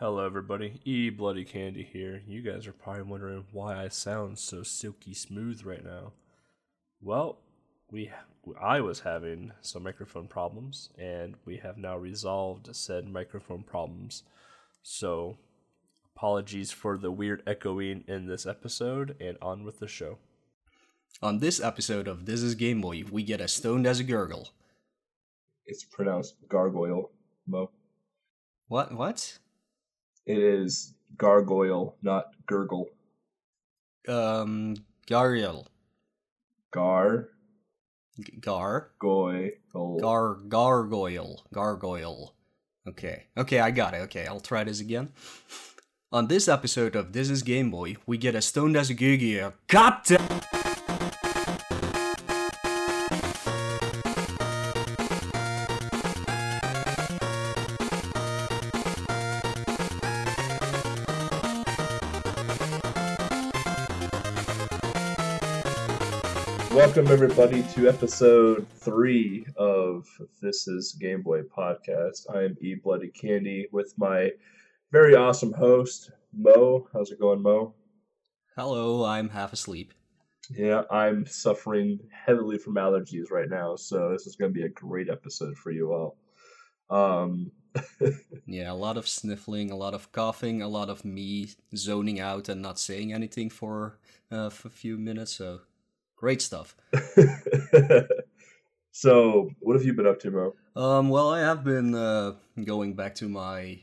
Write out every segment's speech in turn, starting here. Hello everybody, E Bloody Candy here. You guys are probably wondering why I sound so silky smooth right now. Well, I was having some microphone problems, and we have now resolved said microphone problems. So, apologies for the weird echoing in this episode, and on with the show. On this episode of This is Game Boy, we get as stoned as a gurgle. It's pronounced gargoyle, Mo. What? It is gargoyle, not gurgle. Gargoyle. Gargoyle. Okay, I got it. Okay, I'll try this again. On this episode of This is Game Boy, we get as stoned as a gurgle. Captain! Welcome everybody to episode 3 of This is Game Boy Podcast. I am E Bloody Candy with my very awesome host, Mo. How's it going, Mo? Hello, I'm half asleep. Yeah, I'm suffering heavily from allergies right now, so this is going to be a great episode for you all. Yeah, a lot of sniffling, a lot of coughing, a lot of me zoning out and not saying anything for a few minutes, so... great stuff. So, what have you been up to, Mo? Well, I have been going back to my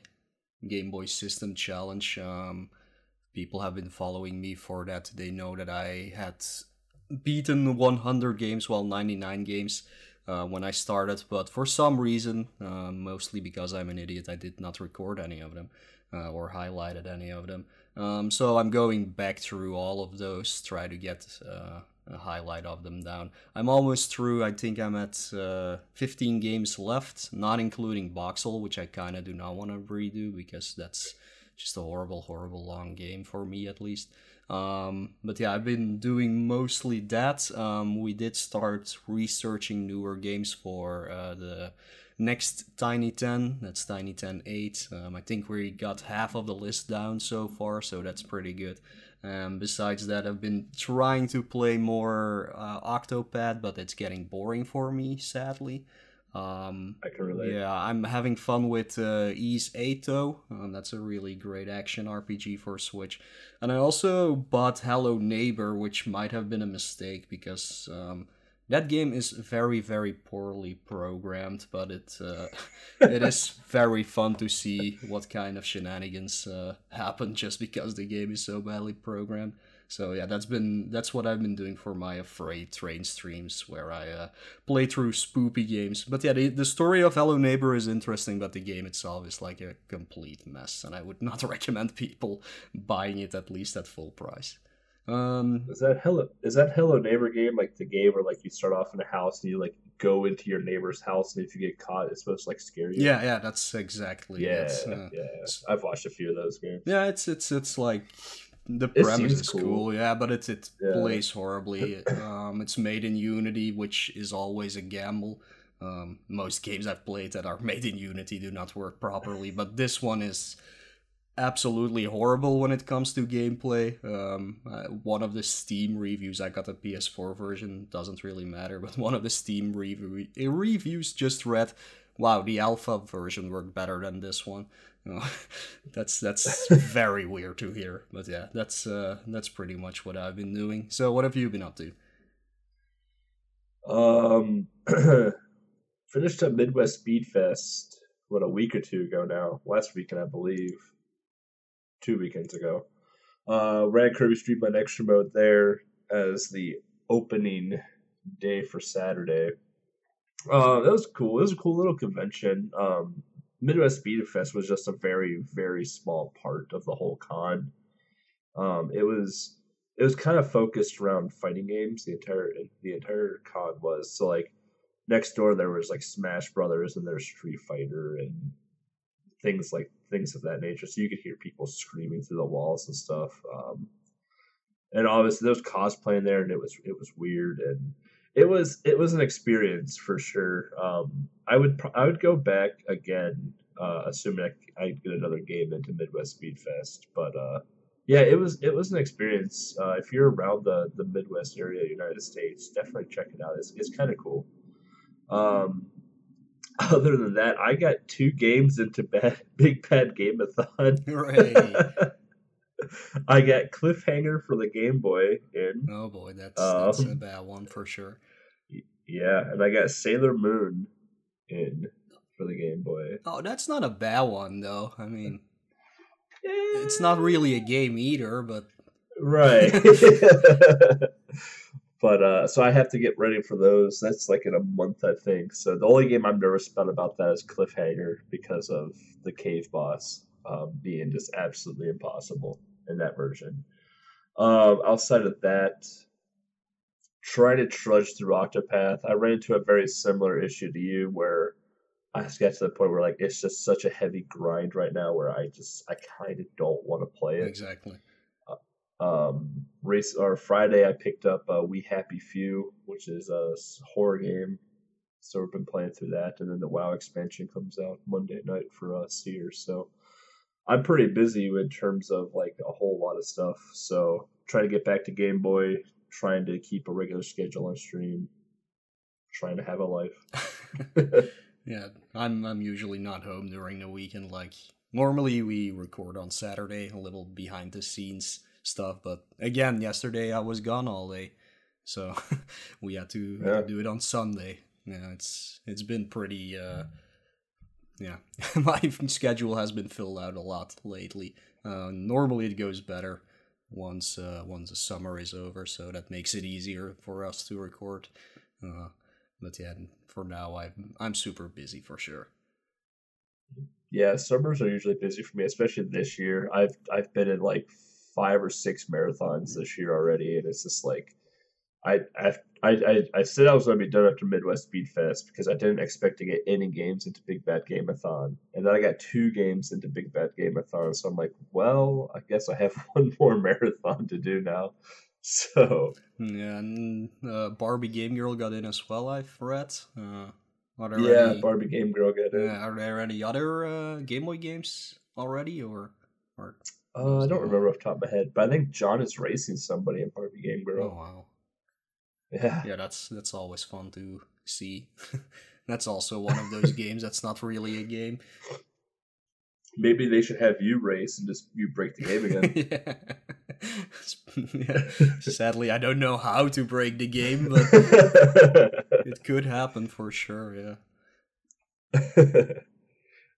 Game Boy System challenge. People have been following me for that. They know that I had beaten 100 games, well, 99 games when I started. But for some reason, mostly because I'm an idiot, I did not record any of them or highlighted any of them. So I'm going back through all of those, try to get... a highlight of them down. I'm almost through. I think I'm at 15 games left, not including Voxel, which I kind of do not want to redo because that's just a horrible long game for me at least. But yeah, I've been doing mostly that. We did start researching newer games for the next Tiny 10. That's Tiny 10 8. I think we got half of the list down so far, so that's pretty good. Besides that, I've been trying to play more Octopath, but it's getting boring for me, sadly. I can relate. Yeah, I'm having fun with Ease 8, though. That's a really great action RPG for Switch. And I also bought Hello Neighbor, which might have been a mistake, because that game is very, very poorly programmed, but it is very fun to see what kind of shenanigans happen just because the game is so badly programmed. So yeah, that's what I've been doing for my Afraid Train streams, where I play through spoopy games. But yeah, the story of Hello Neighbor is interesting, but the game itself is like a complete mess, and I would not recommend people buying it, at least at full price. Is that Hello Neighbor game like the game where like you start off in a house and you like go into your neighbor's house, and if you get caught it's supposed to like scare you? Yeah, that's exactly I've watched a few of those games. Yeah, it's like the premise is cool, yeah, but it plays horribly. It's made in Unity, which is always a gamble. Most games I've played that are made in Unity do not work properly, but this one is absolutely horrible when it comes to gameplay. One of the Steam reviews, I got the PS4 version, doesn't really matter, but one of the Steam reviews just read, wow, the alpha version worked better than this one. That's very weird to hear, but yeah, that's pretty much what I've been doing. So what have you been up to? Finished up Midwest Speedfest, a week or two ago now, last weekend I believe. 2 weekends ago. Ran Kirby's Dream Land Extra Mode there as the opening day for Saturday. That was cool. It was a cool little convention. Midwest Speedfest was just a very, very small part of the whole con. It was kind of focused around fighting games. The entire con was. So like next door there was like Smash Brothers and there's Street Fighter and things of that nature, so you could hear people screaming through the walls and stuff. And obviously there was cosplay in there, and it was weird, and it was an experience for sure. I would go back again assuming I could get another game into Midwest Speedfest. But yeah, it was an experience. If you're around the Midwest area of the United States, definitely check it out. It's kind of cool. Other than that, I got 2 games into Big Bad Game-a-Thon. Hooray! I got Cliffhanger for the Game Boy in. Oh boy, that's a bad one for sure. Yeah, and I got Sailor Moon in for the Game Boy. Oh, that's not a bad one though. I mean, it's not really a game either, but right. But so I have to get ready for those. That's like in a month, I think. So the only game I'm nervous about that is Cliffhanger because of the cave boss being just absolutely impossible in that version. Outside of that, trying to trudge through Octopath, I ran into a very similar issue to you where I just got to the point where like it's just such a heavy grind right now where I kind of don't want to play it. Exactly. Friday I picked up We Happy Few, which is a horror game, so we've been playing through that, and then the WoW expansion comes out Monday night for us here, so I'm pretty busy in terms of like a whole lot of stuff, so trying to get back to Game Boy, trying to keep a regular schedule on stream, trying to have a life. Yeah, I'm usually not home during the weekend. Like normally we record on Saturday, a little behind the scenes stuff, but again yesterday I was gone all day, so we had to do it on Sunday. Yeah, it's been pretty my schedule has been filled out a lot lately. Normally it goes better once the summer is over, so that makes it easier for us to record, but yeah, for now I'm super busy for sure. Yeah, summers are usually busy for me, especially this year. I've been in like 5 or 6 marathons this year already, and it's just like I said I was going to be done after Midwest Speedfest because I didn't expect to get any games into Big Bad Game-a-Thon, and then I got 2 games into Big Bad Game-a-Thon, so I'm like, well, I guess I have 1 more marathon to do now. So yeah, and Barbie Game Girl got in as well, I've read. Barbie Game Girl got in. Are there any other Game Boy games already, or? I don't remember off the top of my head, but I think John is racing somebody in Barbie Game Girl. Oh, wow. Yeah, that's always fun to see. That's also one of those games that's not really a game. Maybe they should have you race and just you break the game again. Yeah. Sadly, I don't know how to break the game, but it could happen for sure, yeah.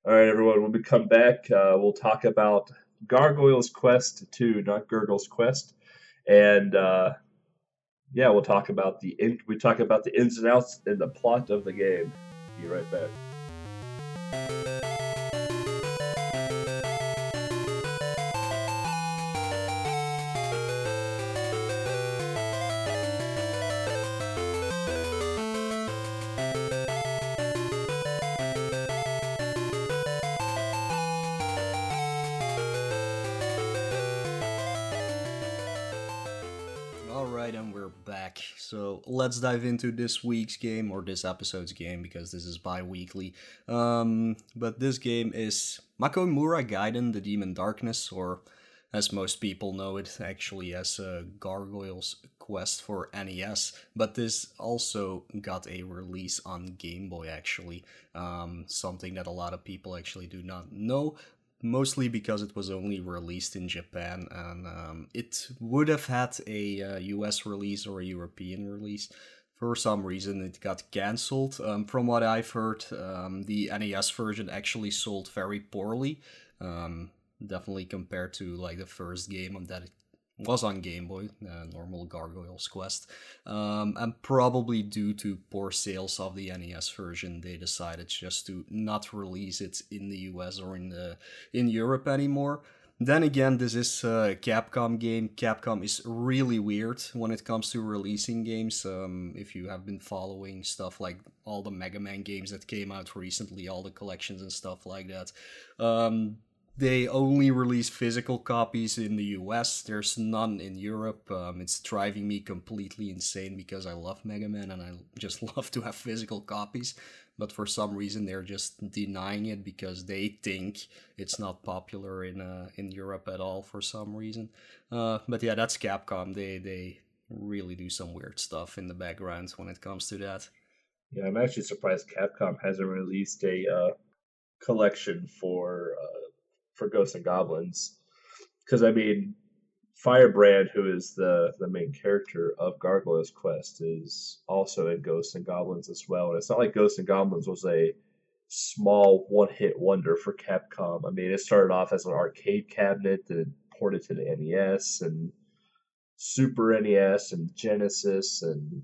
All right, everyone, when we come back, we'll talk about Gargoyle's Quest 2, not Gurgle's Quest, and we'll talk about the ins and outs and the plot of the game. Be right back. So let's dive into this week's game, or this episode's game, because this is bi-weekly. But this game is Makomura Gaiden: The Demon Darkness, or as most people know it actually as Gargoyle's Quest for NES. But this also got a release on Game Boy, actually. Something that a lot of people actually do not know. Mostly because it was only released in Japan, and it would have had a US release or a European release. For some reason it got cancelled. From what I've heard, the NES version actually sold very poorly, definitely compared to like the first game that it was on Game Boy, normal Gargoyle's Quest, and probably due to poor sales of the NES version, they decided just to not release it in the US or in Europe anymore. Then again, this is a Capcom game. Capcom is really weird when it comes to releasing games. If you have been following stuff like all the Mega Man games that came out recently, all the collections and stuff like that, they only release physical copies in the US. There's none in Europe. It's driving me completely insane because I love Mega Man and I just love to have physical copies. but for some reason they're just denying it because they think it's not popular in Europe at all for some reason. But yeah, that's Capcom. They really do some weird stuff in the background when it comes to that. Yeah, I'm actually surprised Capcom hasn't released a collection for Ghosts and Goblins. Because, I mean, Firebrand, who is the main character of Gargoyle's Quest, is also in Ghosts and Goblins as well. And it's not like Ghosts and Goblins was a small one-hit wonder for Capcom. I mean, it started off as an arcade cabinet, then ported to the NES and Super NES and Genesis, and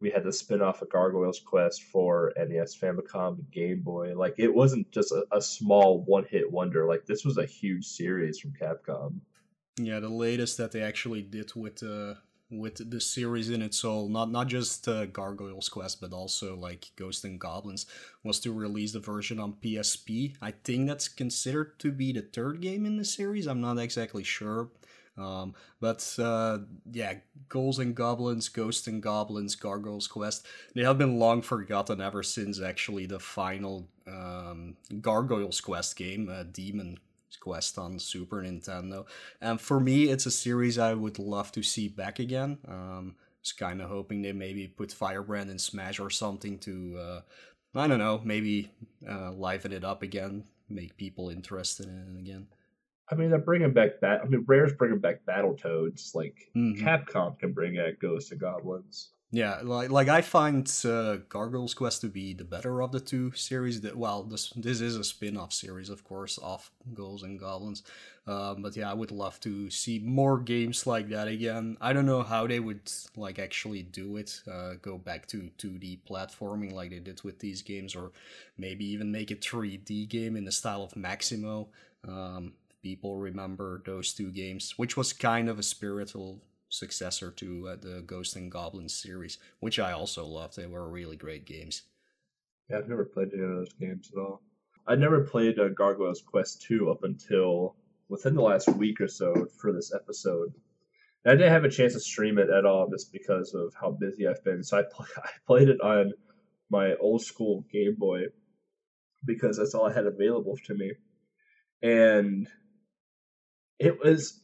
we had the spin-off of Gargoyle's Quest for NES, Famicom, Game Boy. Like, it wasn't just a small one-hit wonder. Like, this was a huge series from Capcom. Yeah, the latest that they actually did with the series in its whole, not just Gargoyle's Quest, but also like Ghosts and Goblins, was to release the version on PSP. I think that's considered to be the third game in the series. I'm not exactly sure. But Ghosts and Goblins, Gargoyle's Quest, they have been long forgotten ever since actually the final Gargoyle's Quest game, Demon Quest on Super Nintendo. And for me, it's a series I would love to see back again. Just kind of hoping they maybe put Firebrand in Smash or something to, I don't know, maybe liven it up again, make people interested in it again. I mean, they're bringing back Rare's bringing back Battletoads. Like, Capcom can bring back Ghosts and Goblins. Yeah, like I find Gargoyle's Quest to be the better of the two series. This is a spin-off series, of course, of Ghouls and Goblins. But yeah, I would love to see more games like that again. I don't know how they would like actually do it. Go back to 2D platforming like they did with these games, or maybe even make a 3D game in the style of Maximo. People remember those two games, which was kind of a spiritual successor to the Ghosts and Goblins series, which I also loved. They were really great games. Yeah, I've never played any of those games at all. I never played Gargoyle's Quest 2 up until within the last week or so for this episode. And I didn't have a chance to stream it at all just because of how busy I've been. So I played it on my old school Game Boy because that's all I had available to me. And it was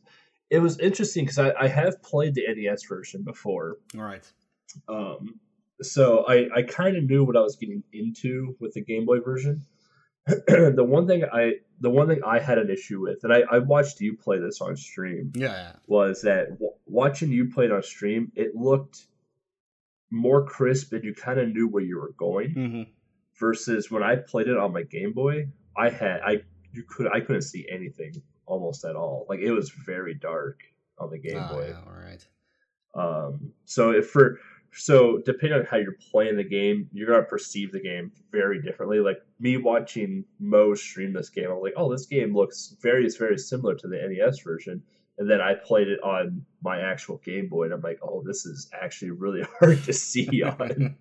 interesting because I have played the NES version before. All right. So I kind of knew what I was getting into with the Game Boy version. The one thing I had an issue with, and I watched you play this on stream. Yeah. Was that watching you play it on stream? It looked more crisp, and you kind of knew where you were going. Mm-hmm. Versus when I played it on my Game Boy, I couldn't see anything almost at all. Like, it was very dark on the Game Boy. Yeah, all right. So depending on how you're playing the game, you're gonna perceive the game very differently. Like, me watching Mo stream this game, I'm like, oh, this game looks very, very similar to the NES version. And then I played it on my actual Game Boy, and I'm like, oh, this is actually really hard to see on.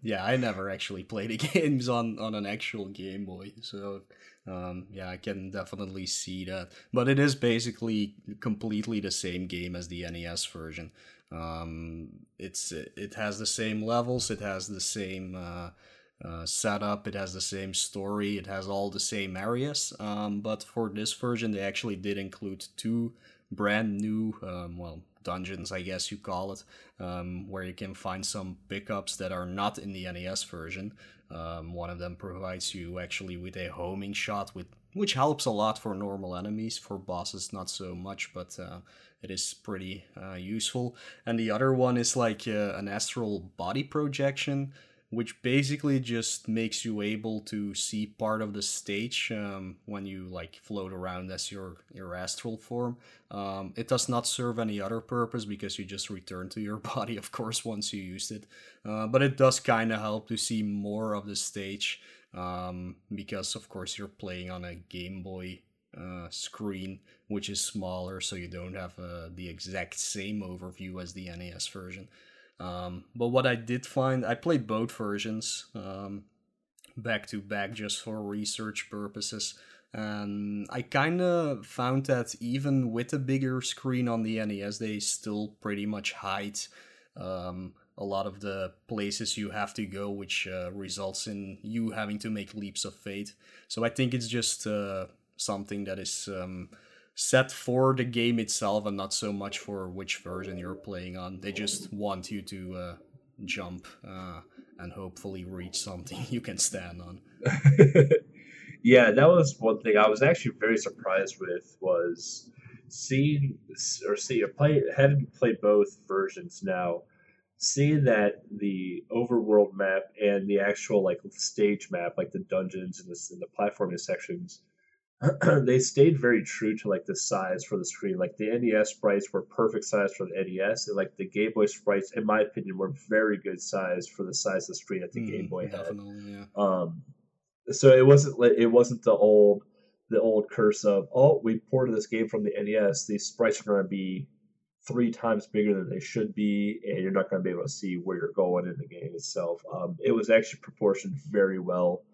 Yeah, I never actually played the games on an actual Game Boy, so. I can definitely see that. But it is basically completely the same game as the NES version. It has the same levels, it has the same setup, it has the same story, it has all the same areas. But for this version, they actually did include two brand new, dungeons, I guess you call it, where you can find some pickups that are not in the NES version. One of them provides you actually with a homing shot, which helps a lot for normal enemies. For bosses, not so much, but it is pretty useful. And the other one is like an astral body projection, which basically just makes you able to see part of the stage when you like float around as your astral form. It does not serve any other purpose because you just return to your body, of course, once you used it. But it does kind of help to see more of the stage because, of course, you're playing on a Game Boy screen, which is smaller, so you don't have the exact same overview as the NES version. But what I did find, I played both versions back to back just for research purposes, and I kind of found that even with a bigger screen on the NES, they still pretty much hide a lot of the places you have to go, which results in you having to make leaps of faith. So I think it's just something that is set for the game itself and not so much for which version you're playing on. They just want you to jump and hopefully reach something you can stand on. Yeah, that was one thing I was actually very surprised with, was having played both versions now, seeing that the overworld map and the actual like stage map, like the dungeons and the platforming sections, they stayed very true to like the size for the screen. Like the NES sprites were perfect size for the NES, and like the Game Boy sprites, in my opinion, were very good size for the size of the screen that the Game Boy had. Yeah. So it wasn't the old curse of, oh, we ported this game from the NES, these sprites are going to be 3 times bigger than they should be, and you're not going to be able to see where you're going in the game itself. It was actually proportioned very well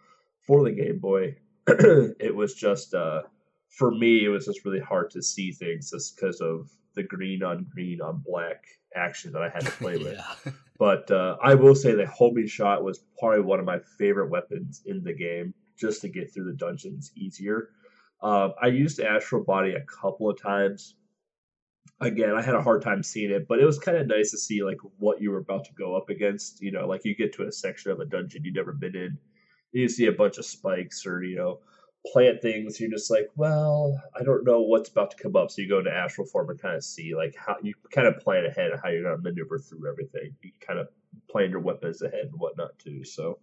for the Game Boy. It was just, for me, it was just really hard to see things just because of the green on green on black action that I had to play with. But I will say the homing shot was probably one of my favorite weapons in the game, just to get through the dungeons easier. I used Astral Body a couple of times. Again, I had a hard time seeing it, but it was kind of nice to see like what you were about to go up against. You know, like you get to a section of a dungeon you've never been in, you see a bunch of spikes or, you know, plant things. You're just like, well, I don't know what's about to come up. So you go into astral form and kind of see like how you kind of plan ahead of how you're going to maneuver through everything. You kind of plan your weapons ahead and whatnot too. So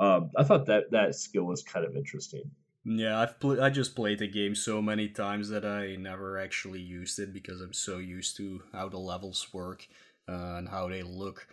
I thought that skill was kind of interesting. Yeah, I just played the game so many times that I never actually used it because I'm so used to how the levels work and how they look.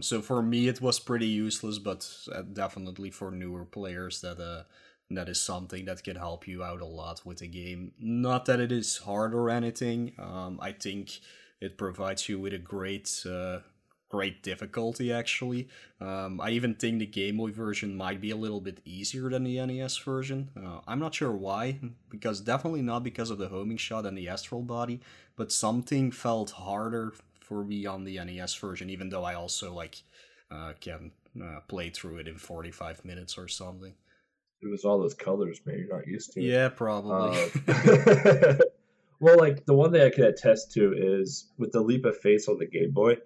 So for me, it was pretty useless, but definitely for newer players, that is something that can help you out a lot with the game. Not that it is hard or anything. I think it provides you with a great difficulty, actually. I even think the Game Boy version might be a little bit easier than the NES version. I'm not sure why, because definitely not because of the homing shot and the astral body, but something felt harder for me on the NES version, even though I also like can play through it in 45 minutes or something. It was all those colors, man. You're not used to it. Yeah, probably. Well, like, the one thing I can attest to is with the leap of faith on the Game Boy,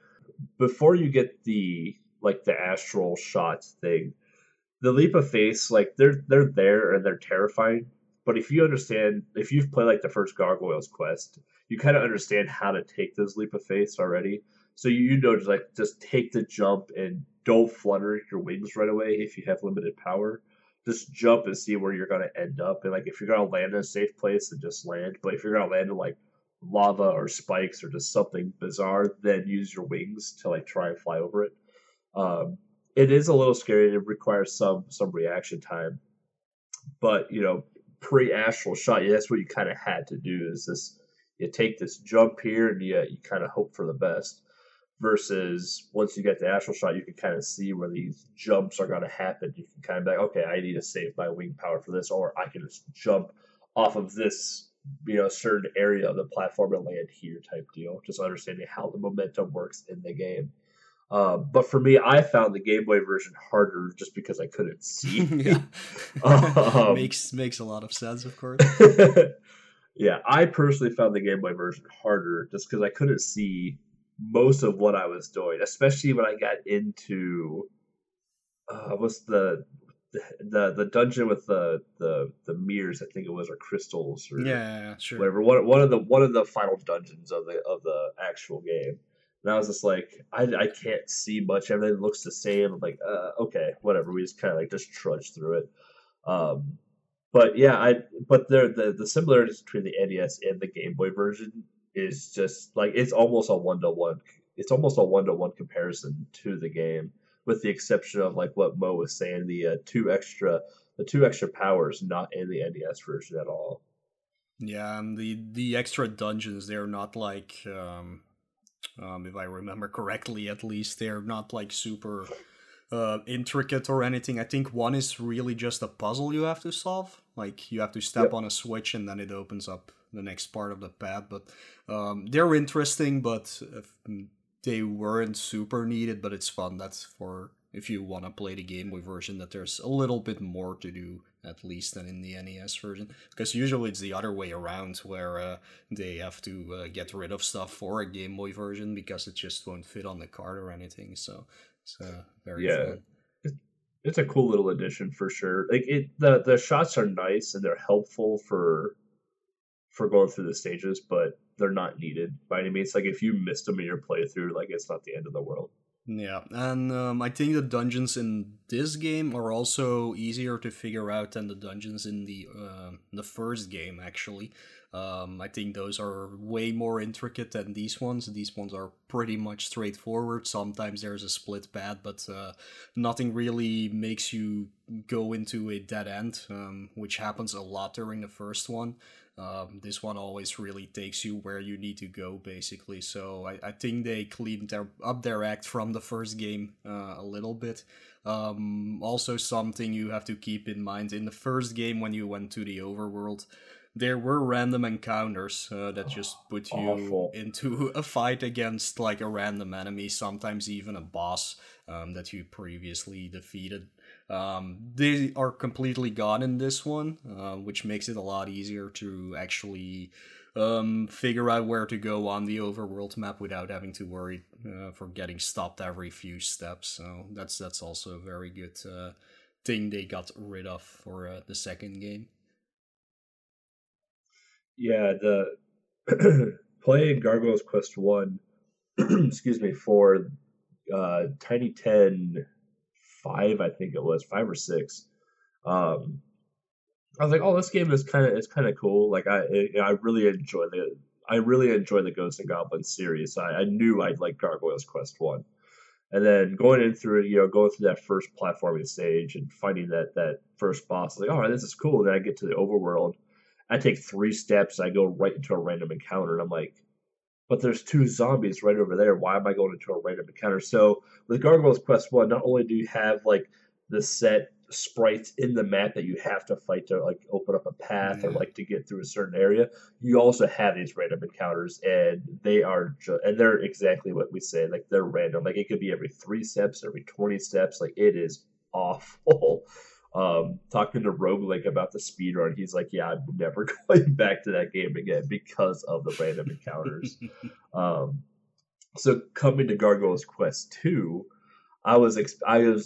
before you get the astral shot thing, the leap of faith, like they're there and they're terrifying. But if you understand, if you've played like the first Gargoyle's Quest, you kind of understand how to take those leap of faith already. So you know, just take the jump and don't flutter your wings right away if you have limited power. Just jump and see where you're gonna end up. And like if you're gonna land in a safe place, then just land. But if you're gonna land in like lava or spikes or just something bizarre, then use your wings to like try and fly over it. It is a little scary and it requires some reaction time, but you know, pre-astral shot, yeah, that's what you kind of had to do, is this, you take this jump here and you kind of hope for the best, versus once you get the astral shot, you can kind of see where these jumps are going to happen. You can kind of be like, okay, I need to save my wing power for this, or I can just jump off of this, you know, certain area of the platform and land here type deal. Just understanding how the momentum works in the game. But for me, I found the Game Boy version harder just because I couldn't see. Yeah. Makes a lot of sense, of course. Yeah, I personally found the Game Boy version harder just because I couldn't see most of what I was doing, especially when I got into what's the dungeon with the mirrors, I think it was, or crystals, or sure, whatever. One of the final dungeons of the actual game, and I was just like, I can't see much. Everything looks the same. I'm like, okay, whatever. We just kind of like just trudge through it. But yeah, the similarities between the NES and the Game Boy version is just like it's almost a one-to-one. It's almost a one-to-one comparison to the game, with the exception of like what Mo was saying, the two extra powers not in the NES version at all. Yeah, and the extra dungeons, they're not like, if I remember correctly, at least they're not like super intricate or anything. I think one is really just a puzzle you have to solve. Like you have to step on a switch and then it opens up the next part of the path. But they're interesting, but they weren't super needed, but it's fun. That's for if you want to play the Game Boy version, that there's a little bit more to do, at least, than in the NES version. Because usually it's the other way around, where they have to get rid of stuff for a Game Boy version because it just won't fit on the card or anything. So it's very fun. It's a cool little addition for sure. Like the shots are nice and they're helpful for going through the stages, but they're not needed by any means. Like if you missed them in your playthrough, like it's not the end of the world. Yeah, and I think the dungeons in this game are also easier to figure out than the dungeons in the first game, actually. I think those are way more intricate than these ones. These ones are pretty much straightforward. Sometimes there's a split path, but nothing really makes you go into a dead end, which happens a lot during the first one. This one always really takes you where you need to go, basically. So I think they cleaned up their act from the first game a little bit. Also, something you have to keep in mind, in the first game when you went to the overworld, there were random encounters that just put you into a fight against like a random enemy, sometimes even a boss that you previously defeated. They are completely gone in this one, which makes it a lot easier to actually figure out where to go on the overworld map without having to worry for getting stopped every few steps. So that's also a very good thing they got rid of for the second game. Yeah, the playing Gargoyle's Quest 1, excuse me, for Tiny 10, 5, I think it was, 5 or 6. I was like, oh, this game is kind of cool. Like I really enjoy the Ghosts and Goblins series. I knew I'd like Gargoyle's Quest 1. And then going through that first platforming stage and fighting that first boss, like, all right, this is cool. And then I get to the overworld. I take 3 steps, I go right into a random encounter, and I'm like, but there's 2 zombies right over there. Why am I going into a random encounter? So with Gargoyle's Quest 1, not only do you have like the set sprites in the map that you have to fight to like open up a path or like to get through a certain area, you also have these random encounters, and they are they're exactly what we say, like they're random. Like it could be every 3 steps, every 20 steps. Like it is awful. Talking to Roguelink about the speedrun, he's like, yeah, I'm never going back to that game again because of the random encounters. So coming to Gargoyle's Quest 2, I was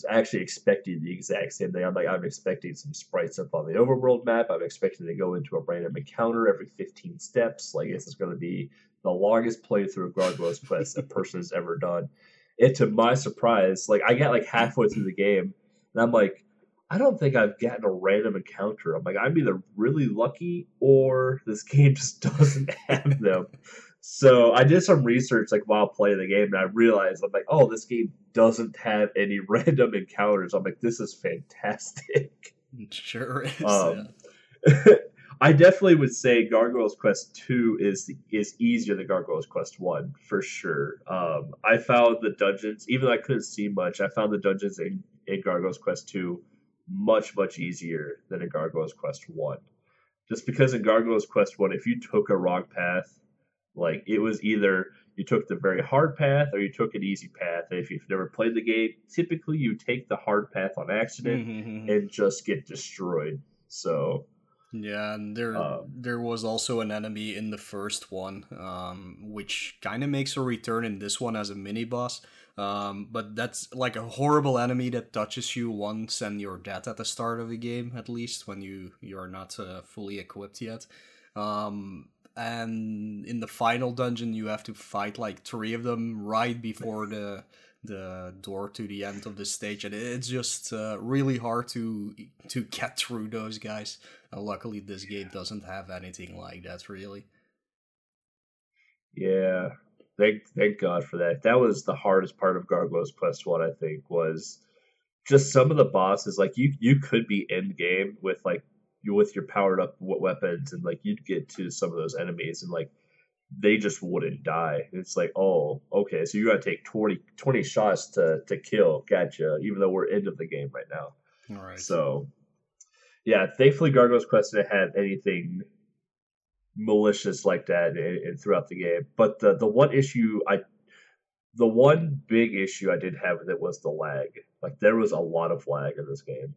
actually expecting the exact same thing. I'm like, I'm expecting some sprites up on the overworld map. I'm expecting to go into a random encounter every 15 steps. Like, this is going to be the longest playthrough of Gargoyle's Quest a person has ever done. And to my surprise, like, I got like halfway through the game, and I'm like, I don't think I've gotten a random encounter. I'm like, I'm either really lucky or this game just doesn't have them. So I did some research like while playing the game, and I realized, I'm like, oh, this game doesn't have any random encounters. I'm like, this is fantastic. It sure is. I definitely would say Gargoyle's Quest 2 is easier than Gargoyle's Quest 1 for sure. I found the dungeons, even though I couldn't see much, I found the dungeons in Gargoyle's Quest 2 much easier than in Gargoyle's Quest 1. Just because in Gargoyle's Quest 1, if you took a wrong path, like it was either you took the very hard path or you took an easy path. And if you've never played the game, typically you take the hard path on accident and just get destroyed. So yeah, and there was also an enemy in the first one, which kind of makes a return in this one as a mini-boss. But that's like a horrible enemy that touches you once and you're dead at the start of the game, at least when you're not fully equipped yet. And in the final dungeon, you have to fight like 3 of them right before the door to the end of the stage, and it's just really hard to get through those guys. And luckily, this game doesn't have anything like that, really. Yeah. Thank God for that. That was the hardest part of Gargoyle's Quest 1, I think, was just some of the bosses. Like you could be end game with your powered up weapons, and like you'd get to some of those enemies, and like they just wouldn't die. It's like, oh, okay, so you got to take 20 shots to kill. Gotcha. Even though we're end of the game right now. All right. So yeah, thankfully Gargoyle's Quest didn't have anything malicious like that and throughout the game. But the one issue I The one big issue I did have with it was the lag. Like, there was a lot of lag in this game.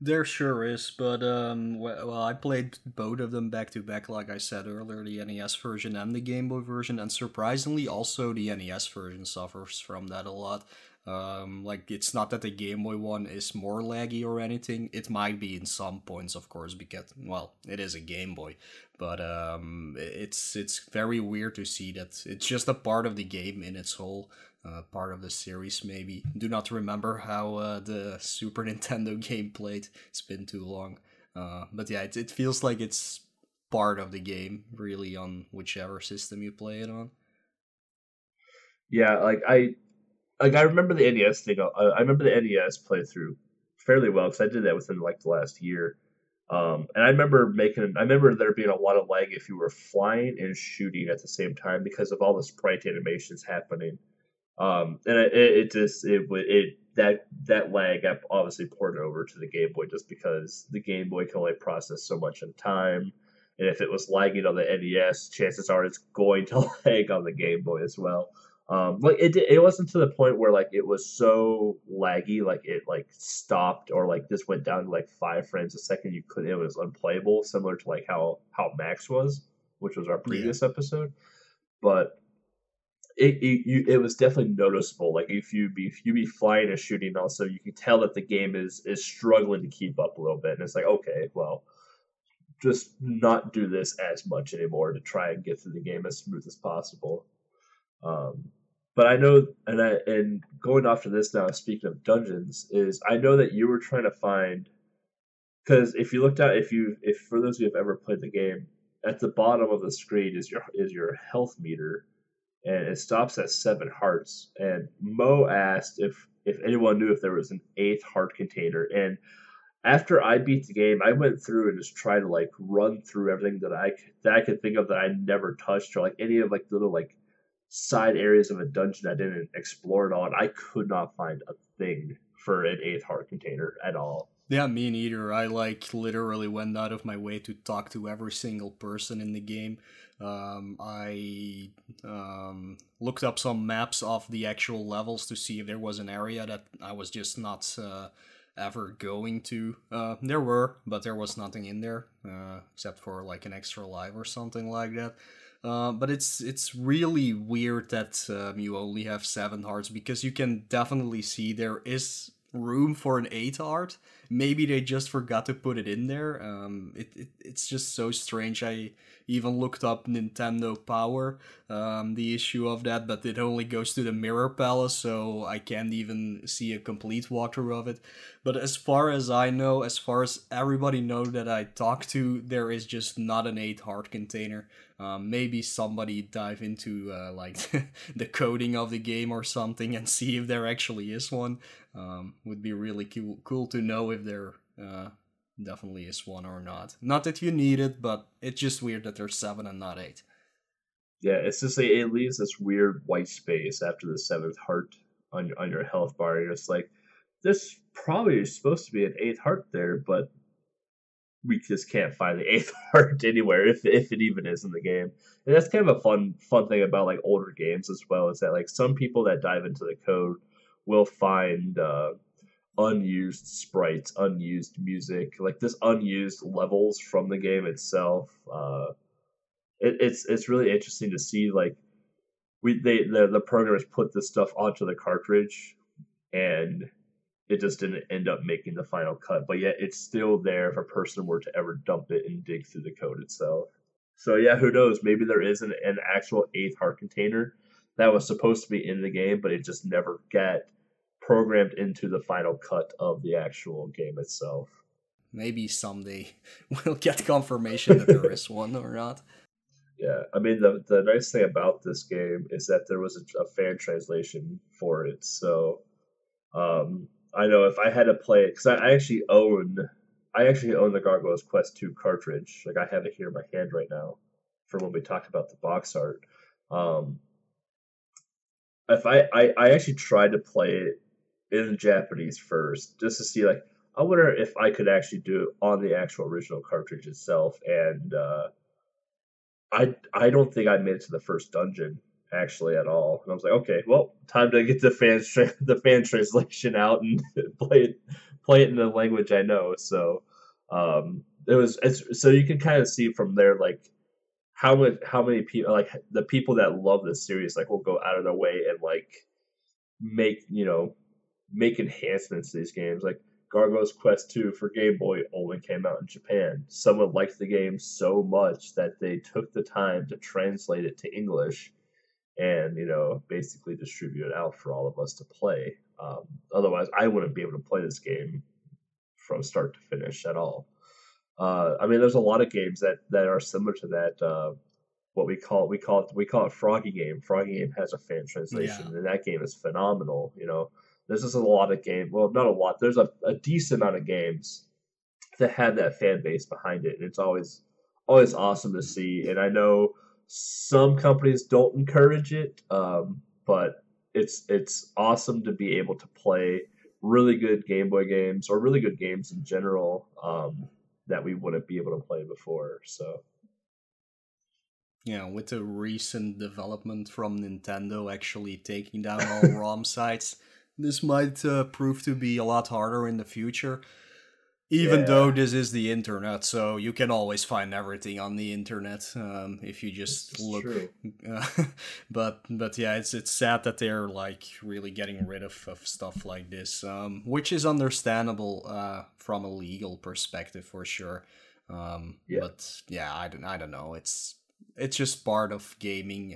There sure is, but, well, I played both of them back-to-back, like I said earlier, the NES version and the Game Boy version, and surprisingly, also the NES version suffers from that a lot. Like, it's not that the Game Boy one is more laggy or anything. It might be in some points, of course, because, well, it is a Game Boy. But it's very weird to see that it's just a part of the game in its whole part of the series, maybe. Do not remember how the Super Nintendo game played. It's been too long. But yeah, it feels like it's part of the game, really, on whichever system you play it on. Yeah, I remember the NES thing. I remember the NES playthrough fairly well because I did that within like the last year. And I remember there being a lot of lag if you were flying and shooting at the same time because of all the sprite animations happening. And that lag got obviously poured over to the Game Boy just because the Game Boy can only process so much in time. And if it was lagging on the NES, chances are it's going to lag on the Game Boy as well. It wasn't to the point where like it was so laggy like it like stopped or like this went down to like 5 frames a second. It was unplayable, similar to like how Max was, which was our previous episode. But it was definitely noticeable. Like if you be flying or shooting, also you can tell that the game is struggling to keep up a little bit. And it's like, okay, well, just not do this as much anymore to try and get through the game as smooth as possible. But I know, and going off to this now, speaking of dungeons, is I know that you were trying to find, because if you looked out, if for those of you who have ever played the game, at the bottom of the screen is your health meter, and it stops at 7 hearts. And Mo asked if anyone knew if there was an 8th heart container. And after I beat the game, I went through and just tried to like run through everything that I could think of that I never touched, or like any of like little like side areas of a dungeon I didn't explore at all, and I could not find a thing for an 8th heart container at all. Yeah, me neither. I like literally went out of my way to talk to every single person in the game. I looked up some maps of the actual levels to see if there was an area that I was just not ever going to. There were, but there was nothing in there except for like an extra life or something like that. But it's really weird that you only have 7 hearts, because you can definitely see there is room for an 8th heart. Maybe they just forgot to put it in there. It's just so strange. I even looked up Nintendo Power, the issue of that, but it only goes to the Mirror Palace, so I can't even see a complete walkthrough of it. But as far as I know, as far as everybody knows that I talked to, there is just not an 8th heart container. Maybe somebody dive into the coding of the game or something and see if there actually is one. Would be really cool to know if there definitely is one or not. Not that you need it, but it's just weird that there's 7 and not 8. Yeah, it's just like it leaves this weird white space after the 7th heart on your health bar. You're just like, this probably is supposed to be an 8th heart there, but we just can't find the 8th heart anywhere, if it even is in the game. And that's kind of a fun thing about like older games as well, is that like some people that dive into the code will find unused sprites, unused music, like this unused levels from the game itself. It's really interesting to see like the programmers put this stuff onto the cartridge and it just didn't end up making the final cut, but yet it's still there if a person were to ever dump it and dig through the code itself. So yeah, who knows? Maybe there is an actual 8th heart container that was supposed to be in the game, but it just never got programmed into the final cut of the actual game itself. Maybe someday we'll get confirmation that there is one or not. Yeah, I mean, the nice thing about this game is that there was a fan translation for it, so I know if I had to play it, because I actually own the Gargoyle's Quest 2 cartridge. Like, I have it here in my hand right now from when we talked about the box art. If I actually tried to play it in Japanese first, just to see, like, I wonder if I could actually do it on the actual original cartridge itself. And I don't think I made it to the first dungeon. actually at all. And I was like, okay, well, time to get the fan translation out and play it in the language I know. So so you can kind of see from there, like, how many people, like, the people that love this series, like, will go out of their way and, like, make enhancements to these games. Like, Gargoyle's Quest 2 for Game Boy only came out in Japan. Someone liked the game so much that they took the time to translate it to English and, basically distribute it out for all of us to play. Otherwise, I wouldn't be able to play this game from start to finish at all. I mean, there's a lot of games that are similar to that. We call it Froggy Game. Froggy Game has a fan translation, yeah. And that game is phenomenal. There's just a lot of games. Well, not a lot. There's a decent amount of games that have that fan base behind it, and it's always awesome to see. And I know some companies don't encourage it, but it's awesome to be able to play really good Game Boy games or really good games in general that we wouldn't be able to play before. So. Yeah, with the recent development from Nintendo actually taking down all ROM sites, this might prove to be a lot harder in the future. Even though this is the internet, so you can always find everything on the internet if you just look. But yeah, it's sad that they're like really getting rid of stuff like this, which is understandable from a legal perspective for sure. But yeah, I don't know. It's just part of gaming.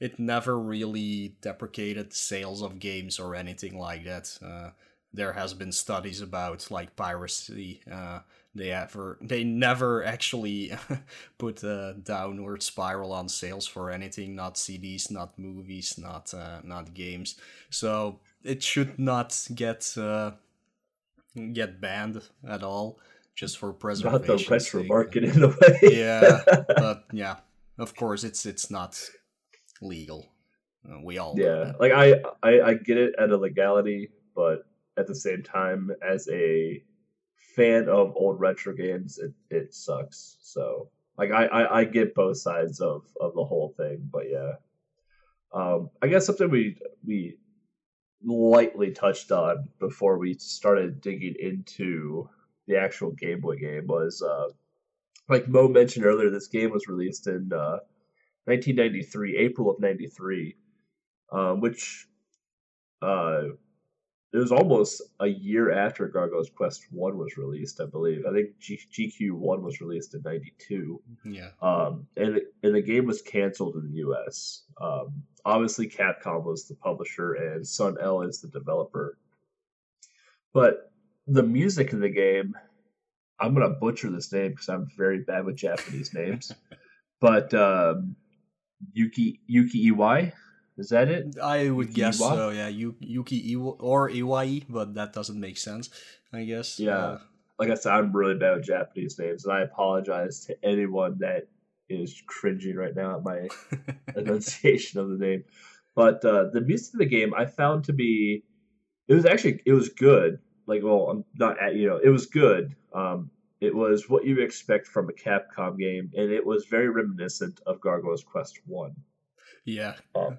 It never really deprecated sales of games or anything like that. There has been studies about like piracy. They never actually put a downward spiral on sales for anything. Not CDs, not movies, not games. So it should not get banned at all, just for preservation. Not the retro market in a way. Yeah, but yeah, of course it's not legal. We all know that. Like I get it at a legality, but at the same time, as a fan of old retro games, it sucks. So like I get both sides of the whole thing, but yeah, I guess something we lightly touched on before we started digging into the actual Game Boy game was, like Mo mentioned earlier, this game was released in 1993, April of 93, which it was almost a year after Gargoyle's Quest 1 was released, I believe. I think GQ1 was released in 92. Yeah. And the game was canceled in the U.S. Obviously, Capcom was the publisher and Sun-El is the developer. But the music in the game, I'm going to butcher this name because I'm very bad with Japanese names, but Yuki Iwai, is that it? I would guess so, yeah. Yuki Iwai or Iwai, but that doesn't make sense, I guess. Yeah, like I said, I'm really bad with Japanese names, and I apologize to anyone that is cringing right now at my enunciation of the name. But the music of the game I found to be, it was good. Like, well, I'm not at, it was good. It was what you expect from a Capcom game, and it was very reminiscent of Gargoyle's Quest 1. Yeah.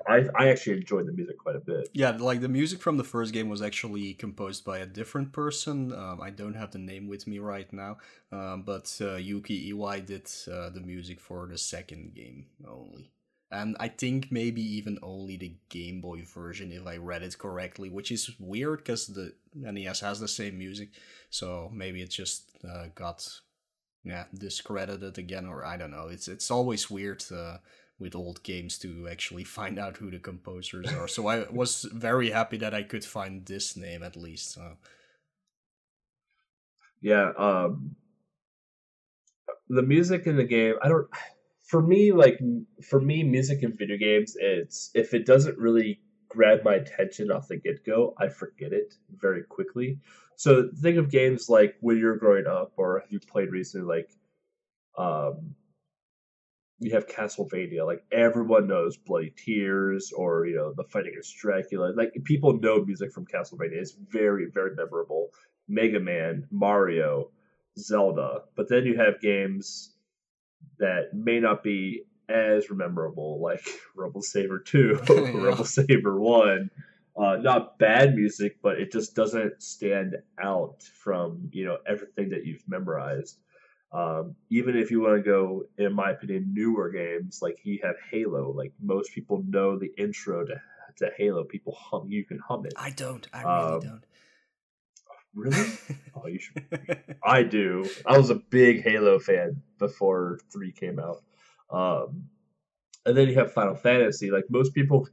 I actually enjoyed the music quite a bit. Yeah, like the music from the first game was actually composed by a different person. I don't have the name with me right now, but Yuki Iwai did the music for the second game only. And I think maybe even only the Game Boy version, if I read it correctly, which is weird because the NES has the same music. So maybe it just got discredited again, or I don't know. It's always weird with old games to actually find out who the composers are. So I was very happy that I could find this name at least. So. Yeah, the music in the game, For me, music in video games, it's if it doesn't really grab my attention off the get-go, I forget it very quickly. So think of games like when you're growing up or if you played recently, like you have Castlevania, like everyone knows Bloody Tears or the fight against Dracula. Like people know music from Castlevania. It's very, very memorable. Mega Man, Mario, Zelda. But then you have games that may not be as memorable, like Rebel Saber 2, Rebel Saber 1. Not bad music, but it just doesn't stand out from, you know, everything that you've memorized. Even if you want to go, in my opinion, newer games, like you have Halo. Like most people know the intro to Halo. People hum. You can hum it. I don't. I really don't. Really? Oh, you should. I do. I was a big Halo fan before 3 came out. And then you have Final Fantasy. Like most people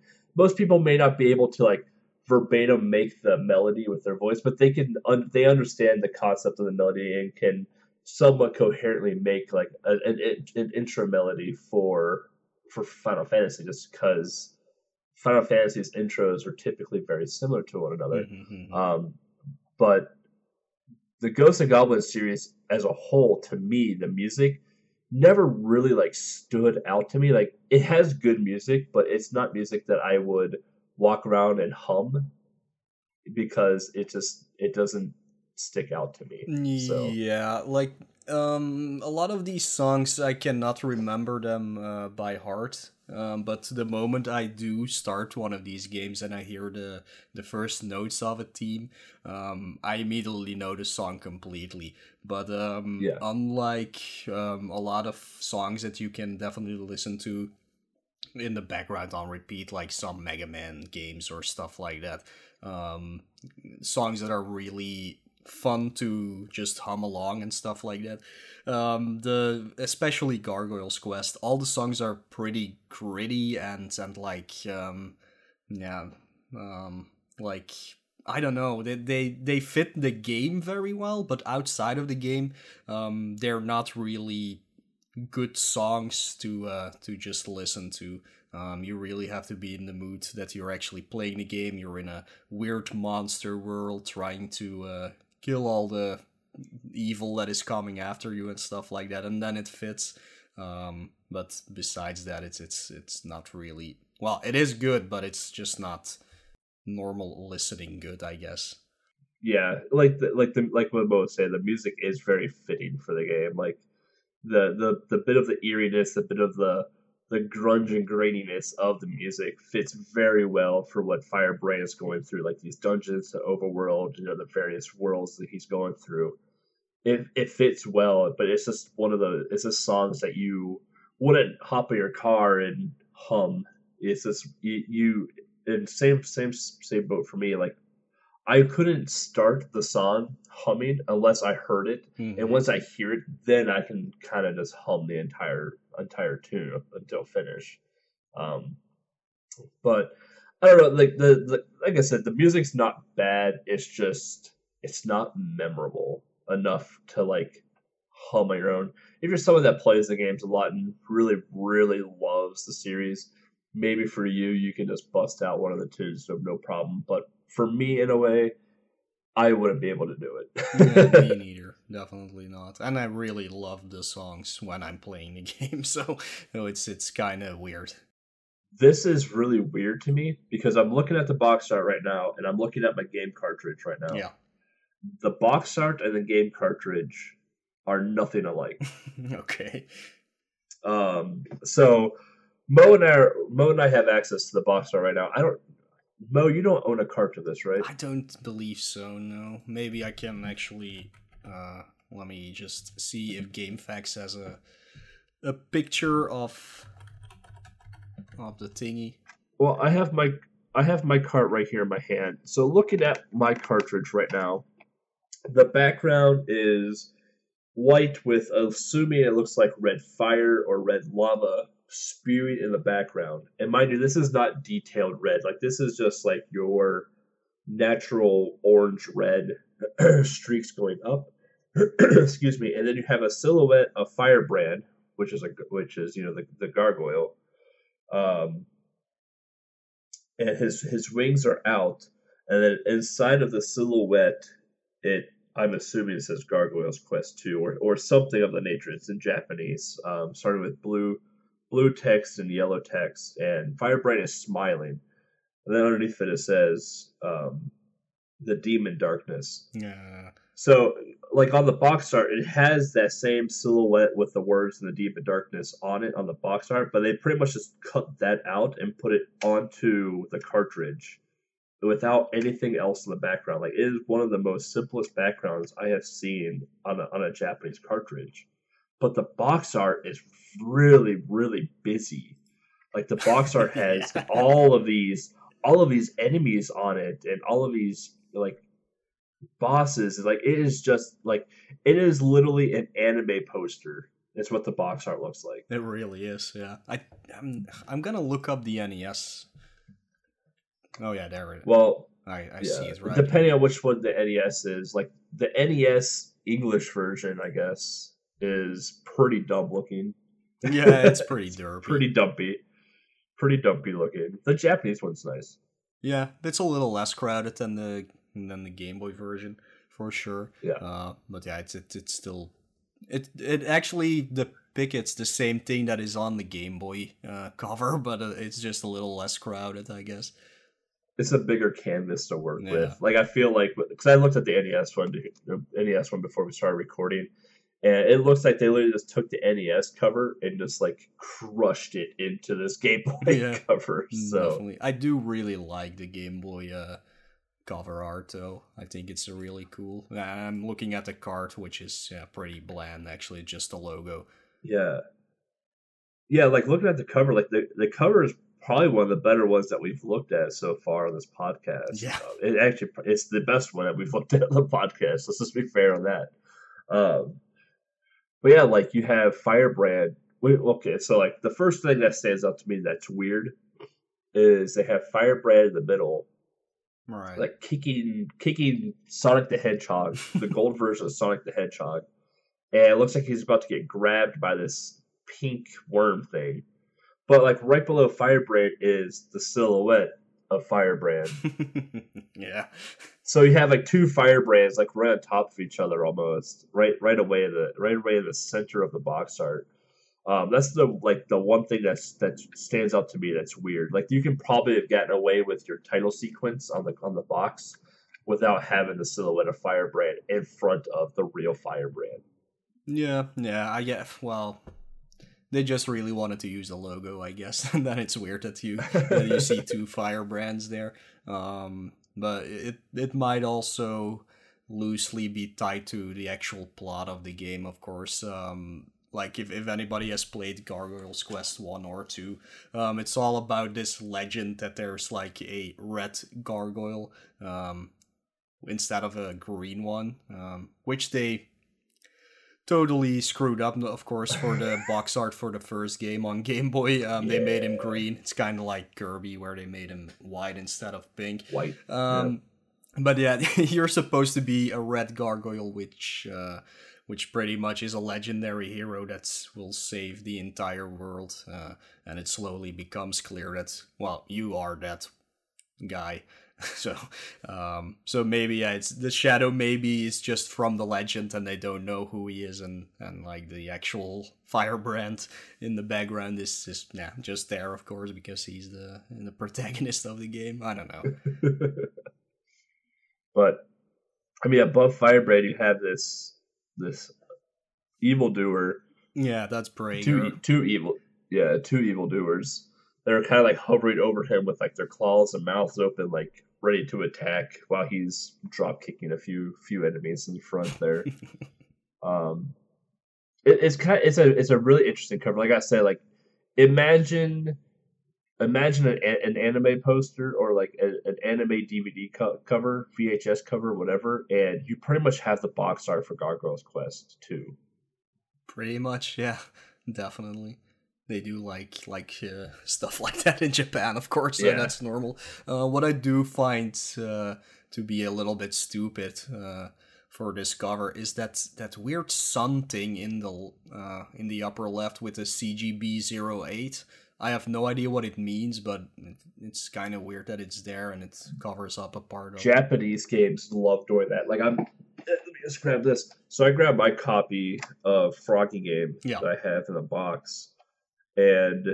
may not be able to like verbatim make the melody with their voice, but they can. They understand the concept of the melody and can somewhat coherently make like an intro melody for Final Fantasy, just because Final Fantasy's intros are typically very similar to one another. Mm-hmm. But the Ghosts and Goblins series as a whole, to me, the music never really like stood out to me. Like it has good music, but it's not music that I would walk around and hum because it doesn't stick out to me. So. Yeah, like a lot of these songs I cannot remember them by heart. But the moment I do start one of these games and I hear the first notes of a theme, I immediately know the song completely. But unlike a lot of songs that you can definitely listen to in the background on repeat, like some Mega Man games or stuff like that, songs that are really fun to just hum along and stuff like that. Especially Gargoyle's Quest, all the songs are pretty gritty and like like I don't know, they fit the game very well, but outside of the game, they're not really good songs to just listen to. You really have to be in the mood that you're actually playing the game. You're in a weird monster world trying to kill all the evil that is coming after you and stuff like that, and then it fits. But besides that, it's not really, well, it is good, but it's just not normal listening good, I guess. Yeah, like what Mo said, the music is very fitting for the game. Like the bit of the eeriness, the bit of the grunge and graininess of the music fits very well for what Firebrand is going through, like these dungeons, the overworld, you know, the various worlds that he's going through. It fits well, but it's just it's just songs that you wouldn't hop in your car and hum. It's just and same boat for me. Like I couldn't start the song humming unless I heard it, mm-hmm. and once I hear it, then I can kind of just hum the entire tune until finish. But I don't know, like like I said, the music's not bad. It's just it's not memorable enough to like hum on your own. If you're someone that plays the games a lot and really loves the series, maybe for you can just bust out one of the tunes, no problem. But for me, in a way, I wouldn't be able to do it. Yeah, me neither. Definitely not. And I really love the songs when I'm playing the game, so you know, it's kind of weird. This is really weird to me because I'm looking at the box art right now, and I'm looking at my game cartridge right now. Yeah. The box art and the game cartridge are nothing alike. Okay. So Mo and I have access to the box art right now. Mo, you don't own a cart of this, right? I don't believe so, no. Maybe I can actually... let me just see if GameFAQs has a picture of the thingy. Well, I have my cart right here in my hand. So looking at my cartridge right now, the background is white with, assuming it looks like red fire or red lava spewing in the background. And mind you, this is not detailed red. Like this is just like your natural orange red streaks going up. Excuse me. And then you have a silhouette of Firebrand, which is you know the gargoyle, and his wings are out. And then inside of the silhouette, I'm assuming it says Gargoyle's Quest 2 or something of the nature. It's in Japanese, starting with blue text and yellow text, and Firebrand is smiling. And then underneath it says the Demon Darkness. Yeah. So like on the box art, it has that same silhouette with the words and the Demon Darkness on it on the box art, but they pretty much just cut that out and put it onto the cartridge without anything else in the background. Like, it is one of the most simplest backgrounds I have seen on a Japanese cartridge. But the box art is really, really busy. Like, the box art has all of these enemies on it and all of these, like, bosses. Like, it is just, like, it is literally an anime poster. It's what the box art looks like. It really is, yeah. I'm going to look up the NES. Oh, yeah, there it is. Well, I see it's right. Depending on which one the NES is, like, the NES English version, I guess, is pretty dumb looking. Yeah, it's pretty derpy. Pretty dumpy looking. The Japanese one's nice. Yeah, it's a little less crowded than the Game Boy version, for sure. Yeah. But yeah, it's still... It actually, the picket's the same thing that is on the Game Boy cover, but it's just a little less crowded, I guess. It's a bigger canvas to work with. Like, I feel like... Because I looked at the NES one before we started recording, and it looks like they literally just took the NES cover and just, like, crushed it into this Game Boy cover. So definitely. I do really like the Game Boy cover art, though. I think it's really cool. I'm looking at the card, which is pretty bland, actually, just the logo. Yeah. Yeah, like, looking at the cover, like, the cover is probably one of the better ones that we've looked at so far on this podcast. Yeah. It's the best one that we've looked at on the podcast. Let's just be fair on that. But yeah, like, you have Firebrand. Okay, so, like, the first thing that stands out to me that's weird is they have Firebrand in the middle. Right. Like, kicking Sonic the Hedgehog, the gold version of Sonic the Hedgehog. And it looks like he's about to get grabbed by this pink worm thing. But, like, right below Firebrand is the silhouette of Firebrand. Yeah. So you have, like, two Firebrands, like, right on top of each other almost, right away in the center of the box art. That's the one thing that stands out to me that's weird. Like, you can probably have gotten away with your title sequence on the box without having the silhouette of Firebrand in front of the real Firebrand. Yeah, I guess. Well, they just really wanted to use the logo, I guess. And then it's weird that you see two Firebrands there. But it might also loosely be tied to the actual plot of the game, of course. Like, if anybody has played Gargoyle's Quest 1 or 2, it's all about this legend that there's, like, a red gargoyle instead of a green one, which they totally screwed up, of course, for the box art for the first game on Game Boy. They made him green. It's kind of like Kirby, where they made him white instead of pink. White. But yeah, you're supposed to be a red gargoyle, which pretty much is a legendary hero that will save the entire world. And it slowly becomes clear that, well, you are that guy. So maybe it's the shadow. Maybe is just from the legend, and they don't know who he is, and like the actual Firebrand in the background is just there, of course, because he's the protagonist of the game. I don't know. But I mean, above Firebrand, you have this evildoer. Yeah, that's Breager. Two evildoers. They're kind of like hovering over him with like their claws and mouths open, like ready to attack, while he's drop kicking a few enemies in the front there. It's a really interesting cover. Like I said, like imagine an anime poster or like an anime DVD cover, VHS cover, whatever, and you pretty much have the box art for Gargoyle's Quest 2. Pretty much, yeah, definitely. They do like stuff like that in Japan, of course, so that's normal. What I do find to be a little bit stupid for this cover is that weird sun thing in the upper left with the CGB08. I have no idea what it means, but it's kind of weird that it's there and it covers up a part of Japanese games love doing that. Like let me just grab this. So I grabbed my copy of Froggy Game that I have in the box. And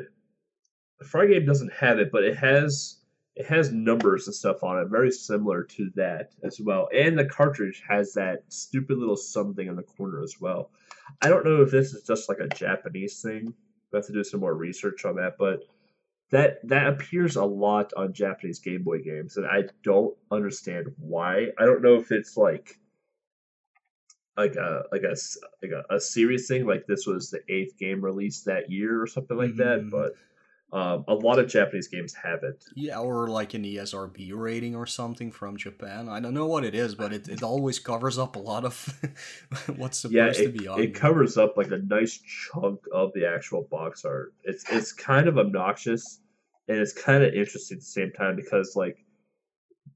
the Froggy Game doesn't have it, but it has It has numbers and stuff on it, very similar to that as well. And the cartridge has that stupid little something in the corner as well. I don't know if this is just like a Japanese thing. We'll have to do some more research on that, but that appears a lot on Japanese Game Boy games, and I don't understand why. I don't know if it's like a serious thing, like this was the 8th game released that year or something like that, but. A lot of Japanese games have it. Yeah, or like an ESRB rating or something from Japan. I don't know what it is, but it always covers up a lot of what's supposed to be on. It covers up like a nice chunk of the actual box art. It's kind of obnoxious, and it's kind of interesting at the same time because like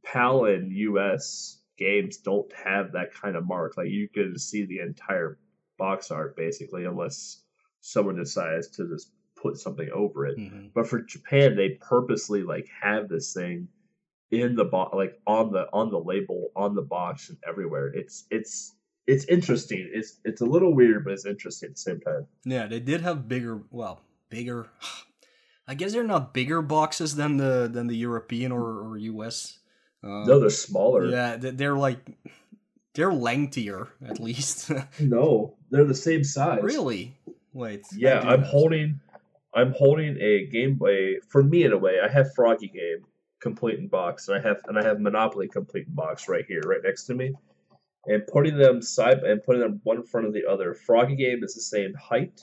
PAL and US games don't have that kind of mark. Like you can see the entire box art basically, unless someone decides to just put something over it. Mm-hmm. But for Japan, they purposely like have this thing in the box, like on the label, on the box, and everywhere. It's interesting. It's a little weird, but it's interesting at the same time. Yeah, they did have bigger. I guess they're not bigger boxes than the European or US. No, they're smaller. Yeah, they're lengthier at least. No, they're the same size. Really? Wait. Yeah, I'm holding a Game Boy. For me, in a way, I have Froggy Game complete in box, and I have Monopoly complete in box right here, right next to me, and putting them one in front of the other. Froggy Game is the same height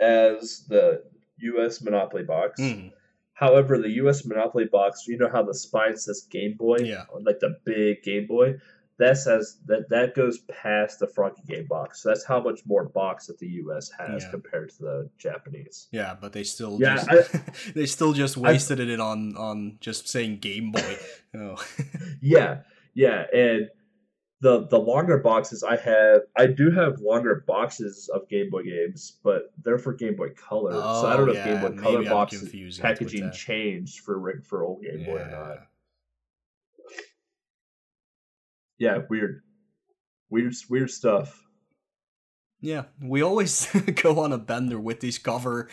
as the U.S. Monopoly box. Mm. However, the U.S. Monopoly box, you know how the spine says Game Boy, like the big Game Boy, that says that goes past the Froggy Game box. So that's how much more box that the US has compared to the Japanese. Yeah, but they still just wasted it on just saying Game Boy. Oh. yeah, and the longer boxes I do have longer boxes of Game Boy games, but they're for Game Boy Color. So I don't know if Game Boy Color boxes packaging changed for old Game Boy or not. Yeah, weird stuff. Yeah, we always go on a bender with these cover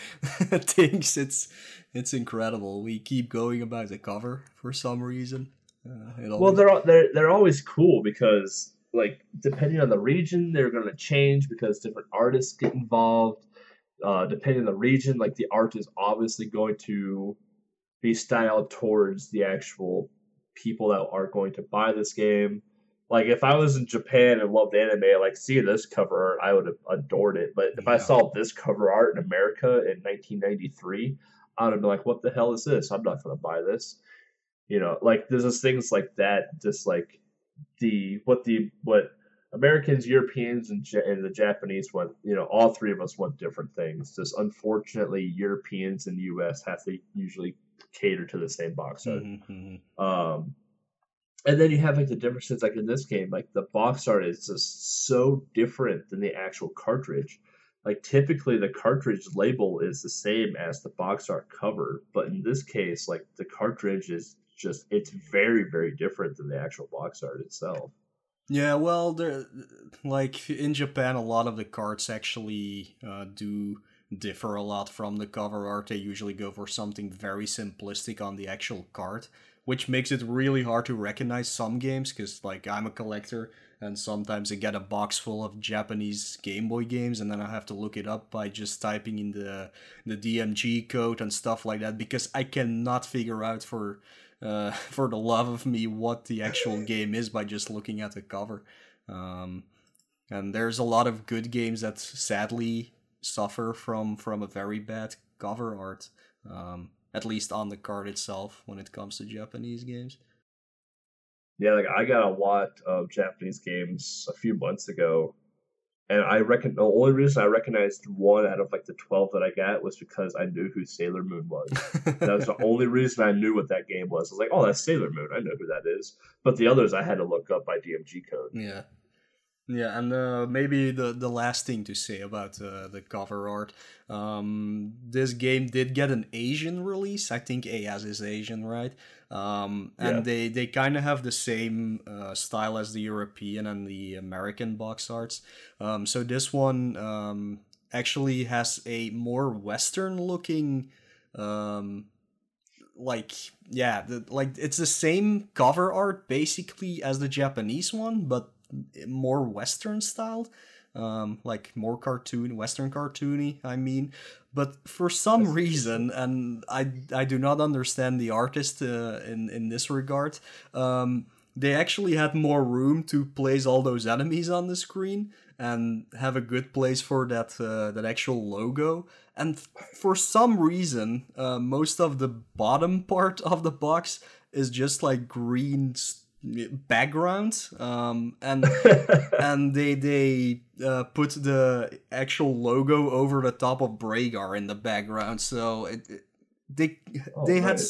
things. It's incredible. We keep going about the cover for some reason. They're always cool because like depending on the region, they're going to change because different artists get involved. Depending on the region, like the art is obviously going to be styled towards the actual people that are going to buy this game. Like, if I was in Japan and loved anime, like, seeing this cover art, I would have adored it. But if I saw this cover art in America in 1993, I would have been like, what the hell is this? I'm not going to buy this. You know, like, there's just things like that, just like what Americans, Europeans, and the Japanese want, you know, all three of us want different things. Just, unfortunately, Europeans and U.S. have to usually cater to the same box art. Mm-hmm. And then you have like the differences, like in this game, like the box art is just so different than the actual cartridge. Like typically the cartridge label is the same as the box art cover, but in this case, like the cartridge is just, it's very, very different than the actual box art itself. Yeah, well, like in Japan, a lot of the cards actually do differ a lot from the cover art. They usually go for something very simplistic on the actual card, which makes it really hard to recognize some games, because like I'm a collector and sometimes I get a box full of Japanese Game Boy games and then I have to look it up by just typing in the DMG code and stuff like that, because I cannot figure out for the love of me what the actual game is by just looking at the cover. And there's a lot of good games that sadly suffer from a very bad cover art. At least on the card itself when it comes to Japanese games. Yeah, like I got a lot of Japanese games a few months ago, and I reckon the only reason I recognized one out of like the 12 that I got was because I knew who Sailor Moon was. That was the only reason I knew what that game was. I was like, oh, that's Sailor Moon. I know who that is. But the others I had to look up by DMG code. Yeah. Yeah, and maybe the last thing to say about the cover art, this game did get an Asian release. I think AS is Asian, right? And they kind of have the same style as the European and the American box arts. So this one actually has a more Western-looking like, yeah, like it's the same cover art basically as the Japanese one, but more Western styled, like more cartoon, Western cartoony, I mean. But for some reason, and I do not understand the artist in this regard, they actually had more room to place all those enemies on the screen and have a good place for that that actual logo. And for some reason, most of the bottom part of the box is just like green background, and and they put the actual logo over the top of Breager in the background. So they had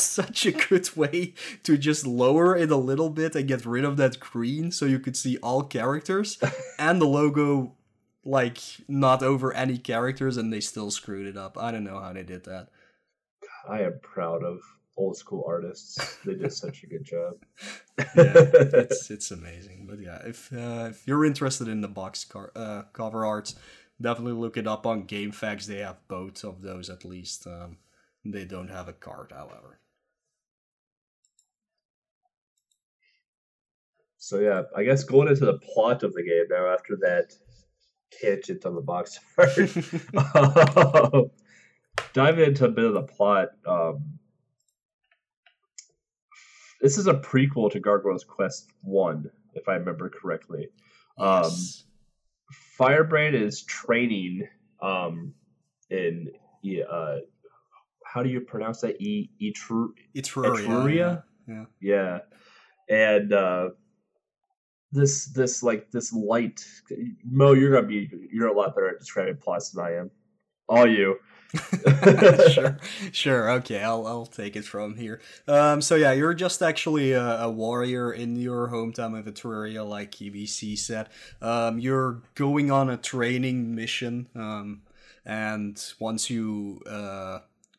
such a good way to just lower it a little bit and get rid of that green, so you could see all characters and the logo like not over any characters, and they still screwed it up. I don't know how they did that. I am proud of old school artists. They did such a good job. Yeah, it's amazing. But yeah, if you're interested in the box cover art, definitely look it up on GameFAQs. They have both of those at least. They don't have a card, however. So yeah, I guess going into the plot of the game now after that tangent on the box art. Dive into a bit of the plot. This is a prequel to Gargoyle's Quest 1, if I remember correctly. Yes. Firebrand is training in how do you pronounce that? Etruria? Yeah. And this light, Mo, you're a lot better at describing plots than I am. All you. Sure. Okay, I'll take it from here. So yeah, you're just actually a warrior in your hometown of Etruria, like EBC said. You're going on a training mission, and once you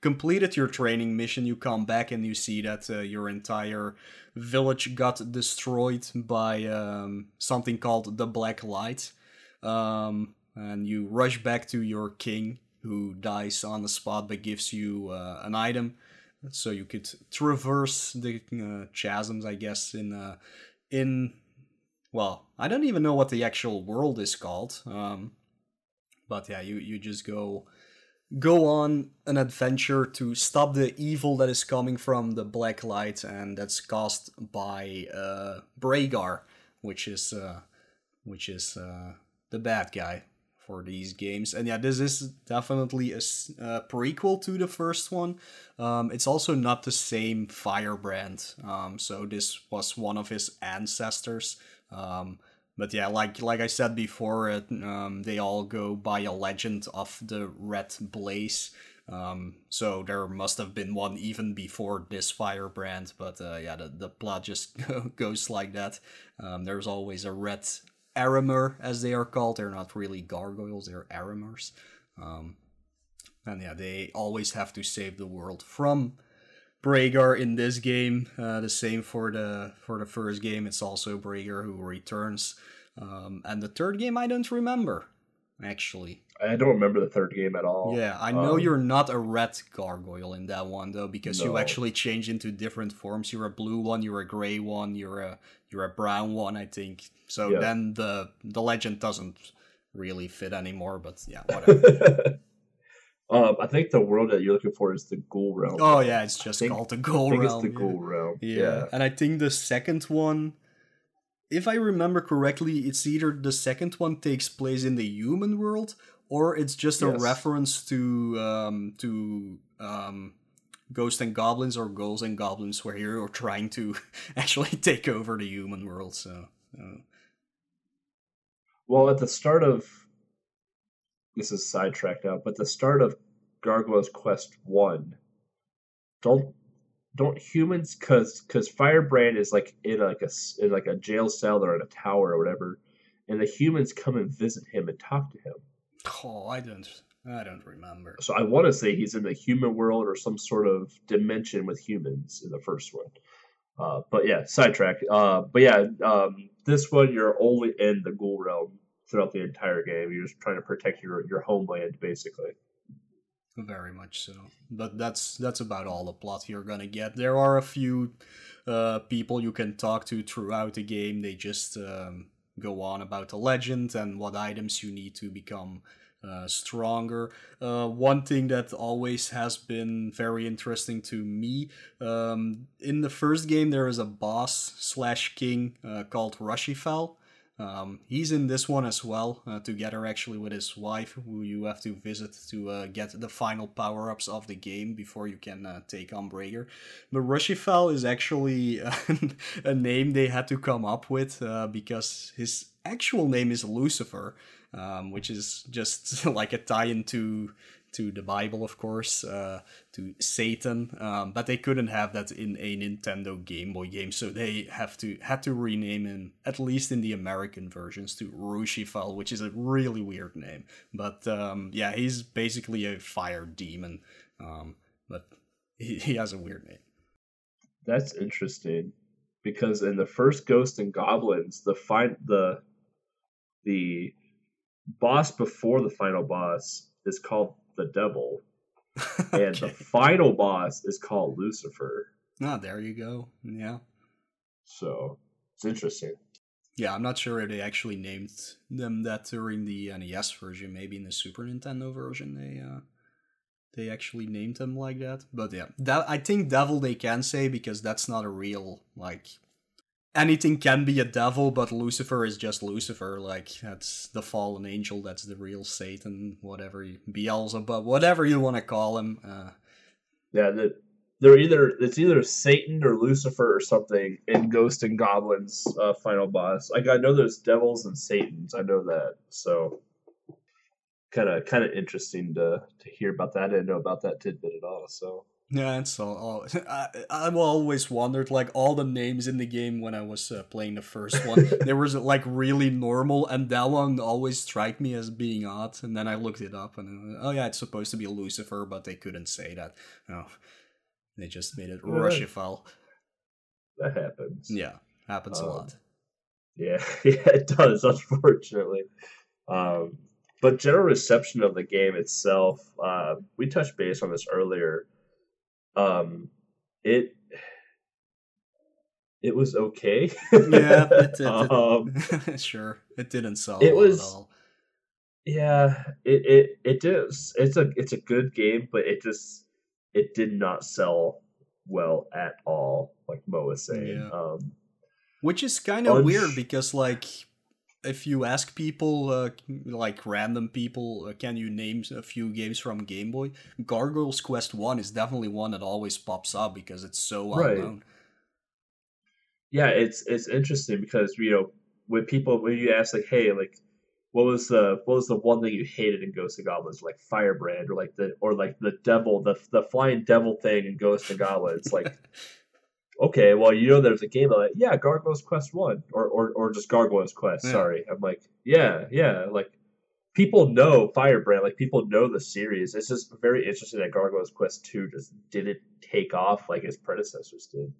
completed your training mission, you come back and you see that your entire village got destroyed by something called the Black Light, and you rush back to your king, who dies on the spot but gives you an item, so you could traverse the chasms, I guess, well, I don't even know what the actual world is called, but yeah, you just go on an adventure to stop the evil that is coming from the Black Light, and that's caused by Breager, which is the bad guy for these games. And yeah, this is definitely a prequel to the first one. It's also not the same Firebrand, so this was one of his ancestors. But yeah, like I said before, they all go by a legend of the Red Blaze, so there must have been one even before this Firebrand, but yeah, the plot just goes like that. There's always a Red Aramer, as they are called. They're not really gargoyles, they're Aramers. And yeah, they always have to save the world from Breager in this game. The same for the first game. It's also Breager who returns. And the third game, I don't remember, actually. I don't remember the third game at all. Yeah, I know you're not a red gargoyle in that one, though, because you actually change into different forms. You're a blue one, you're a gray one, you're a brown one, I think. So yeah. Then the legend doesn't really fit anymore, but yeah, whatever. I think the world that you're looking for is the Ghoul Realm. Oh, yeah, it's just called the Ghoul Realm. I think it's the Ghoul Realm. Yeah, and I think the second one, if I remember correctly, it's either the second one takes place in the human world, or it's just a reference to Ghosts and Goblins or Ghouls and Goblins, where you're trying to actually take over the human world. So, well, at the start of this is sidetracked now, but the start of Gargoyle's Quest 1, don't humans, because Firebrand is like in a jail cell or in a tower or whatever, and the humans come and visit him and talk to him. Oh, I don't remember. So I want to say he's in the human world or some sort of dimension with humans in the first one. But yeah, sidetrack. But yeah, this one you're only in the Ghoul Realm throughout the entire game. You're just trying to protect your homeland, basically. Very much so. But that's about all the plot you're gonna get. There are a few people you can talk to throughout the game. They just go on about the legend and what items you need to become stronger. One thing that always has been very interesting to me, in the first game there is a boss slash king called Rushifell. He's in this one as well, together actually with his wife, who you have to visit to get the final power-ups of the game before you can take on Breager. But Rushifell is actually a name they had to come up with because his actual name is Lucifer, which is just like a tie-in to the Bible, of course, to Satan, but they couldn't have that in a Nintendo Game Boy game, so they had to rename him, at least in the American versions, to Rushifell, which is a really weird name. But yeah, he's basically a fire demon, but he has a weird name. That's interesting, because in the first Ghosts and Goblins, the boss before the final boss is called the devil, and okay. The final boss is called Lucifer. Ah, there you go. Yeah. So, it's interesting. Yeah, I'm not sure if they actually named them that during the NES version. Maybe in the Super Nintendo version they actually named them like that. But yeah, that, I think devil they can say, because that's not a real, like... Anything can be a devil, but Lucifer is just Lucifer. Like, that's the fallen angel, that's the real Satan, whatever, Beelzebub, whatever you want to call him. Yeah, it's either Satan or Lucifer or something in Ghosts and Goblins final boss. Like, I know there's devils and Satans, I know that. So, kind of interesting to hear about that. I didn't know about that tidbit at all, so... Yeah, and so I've always wondered, like, all the names in the game when I was playing the first one, they were, like, really normal, and that one always struck me as being odd, and then I looked it up, and, oh yeah, it's supposed to be Lucifer, but they couldn't say that. No, they just made it Rushifell. That happens. Yeah, happens a lot. Yeah, it does, unfortunately. But general reception of the game itself, we touched base on this earlier. It was okay. Yeah, it sure, it didn't sell it well was, at all. Yeah, it is. It's a good game, but it did not sell well at all, like Mo was saying. Yeah. Which is kind of weird, because like, if you ask people, like random people, can you name a few games from Game Boy? Gargoyle's Quest 1 is definitely one that always pops up because it's so well known. Yeah, it's interesting because, you know, when you ask, like, hey, like, what was the one thing you hated in Ghosts and Goblins, like Firebrand or like the devil, the flying devil thing in Ghosts and Goblins, like. Okay, well, you know, there's a game like, yeah, Gargoyle's Quest 1, or just Gargoyle's Quest, yeah. Sorry. I'm like, yeah, like, people know Firebrand, like, people know the series. It's just very interesting that Gargoyle's Quest 2 just didn't take off like its predecessors did.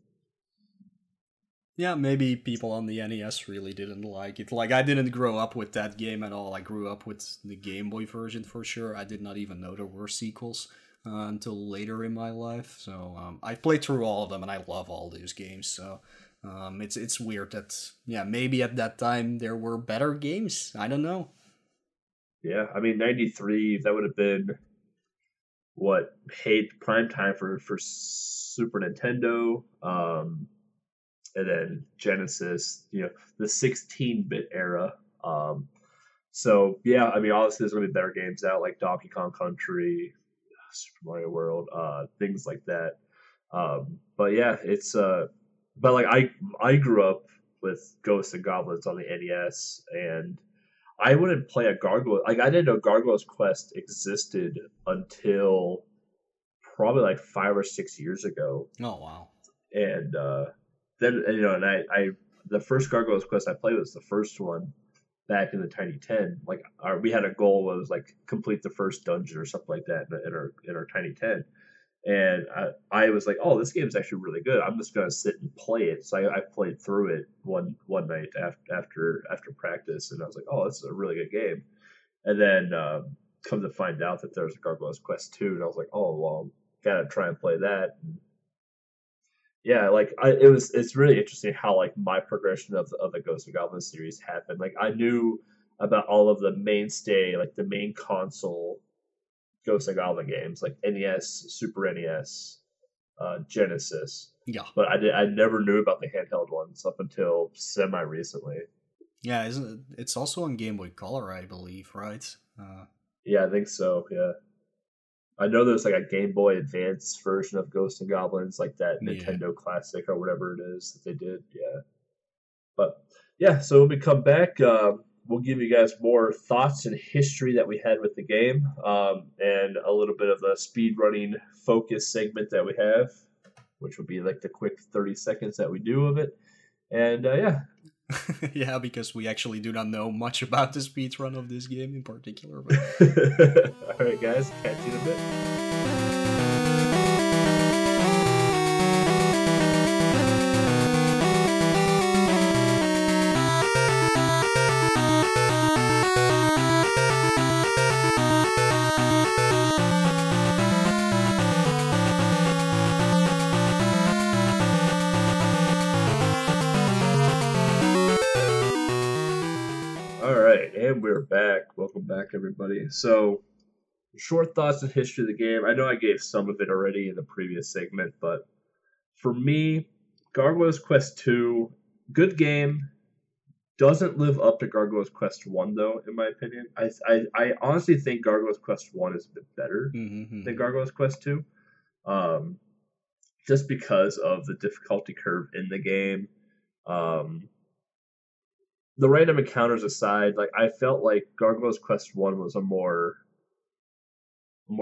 Yeah, maybe people on the NES really didn't like it. Like, I didn't grow up with that game at all. I grew up with the Game Boy version, for sure. I did not even know there were sequels. Until later in my life, so I played through all of them, and I love all those games. So it's weird that, yeah, maybe at that time there were better games. I don't know. Yeah, I mean, 93. That would have been what prime time for Super Nintendo, and then Genesis. You know, the 16-bit era. So yeah, I mean, obviously there's gonna be better games out, like Donkey Kong Country, Super Mario World, things like that. But yeah, it's but like I grew up with Ghosts and Goblins on the NES, and I wouldn't play a Gargoyle. Like, I didn't know Gargoyle's Quest existed until probably like 5 or 6 years ago. Oh wow. And then, you know, and I the first Gargoyle's Quest I played was the first one. Back in the Tiny 10, like, we had a goal that was like complete the first dungeon or something like that in our Tiny 10, and I was like, oh, this game is actually really good. I'm just gonna sit and play it. So I played through it one night after practice, and I was like, oh, this is a really good game. And then come to find out that there's a Gargoyle's Quest 2, and I was like, oh, well, gotta try and play that. And yeah, like it's really interesting how like my progression of the Ghosts and Goblins series happened. Like I knew about all of the mainstay, like the main console Ghosts and Goblin games, like NES, Super NES, Genesis. Yeah, but I never knew about the handheld ones up until semi recently. Yeah, isn't it's also on Game Boy Color, I believe, right? Yeah, I think so. Yeah, I know there's like a Game Boy Advance version of Ghosts and Goblins, like that Nintendo Classic or whatever it is that they did. Yeah, but yeah, so when we come back, we'll give you guys more thoughts and history that we had with the game, and a little bit of the speedrunning focus segment that we have, which will be like the quick 30 seconds that we do of it, and yeah. Yeah, because we actually do not know much about the speedrun of this game in particular. But... All right, guys, catch you in a bit. We're back. Welcome back, everybody. So, short thoughts and history of the game. I know I gave some of it already in the previous segment, but for me, Gargoyle's Quest 2, good game. Doesn't live up to Gargoyle's Quest 1, though, in my opinion. I honestly think Gargoyle's Quest 1 is a bit better than Gargoyle's Quest 2, just because of the difficulty curve in the game. The random encounters aside, like I felt like Gargoyle's Quest 1 was a more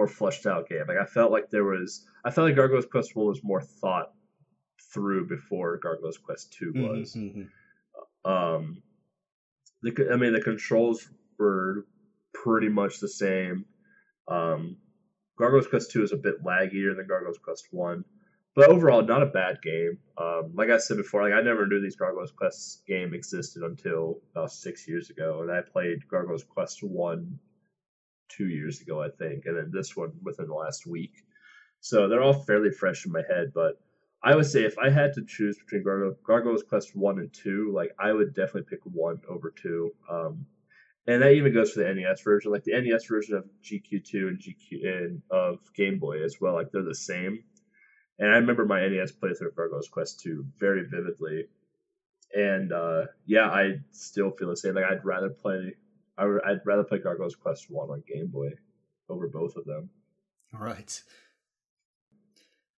fleshed out game. Like I felt like Gargoyle's Quest 1 was more thought through before Gargoyle's Quest 2 was. The controls were pretty much the same. Gargoyle's Quest 2 is a bit laggier than Gargoyle's Quest 1. But overall, not a bad game. Like I said before, like I never knew these Gargoyle's Quest game existed until about 6 years ago, and I played Gargoyle's Quest 1 2 years ago, I think, and then this one within the last week. So they're all fairly fresh in my head, but I would say if I had to choose between Gargoyle's Quest 1 and 2, like I would definitely pick 1 over 2. And that even goes for the NES version. Like the NES version of GQ2 and of Game Boy as well, like they're the same. And I remember my NES playthrough of Gargoyle's Quest 2 very vividly. And I still feel the same. Like I'd rather play Gargoyle's Quest 1 on Game Boy over both of them. Right.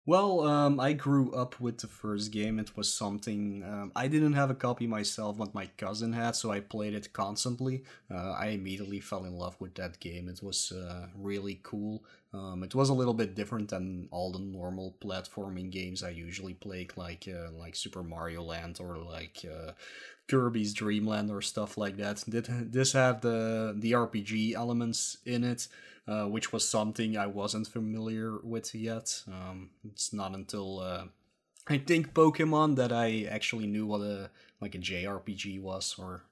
Well, I grew up with the first game. It was something I didn't have a copy myself, but my cousin had, so I played it constantly. I immediately fell in love with that game. It was really cool. It was a little bit different than all the normal platforming games I usually play, like Super Mario Land or like Kirby's Dream Land or stuff like that. This had the RPG elements in it, which was something I wasn't familiar with yet. It's not until I think Pokemon that I actually knew what a JRPG was, or.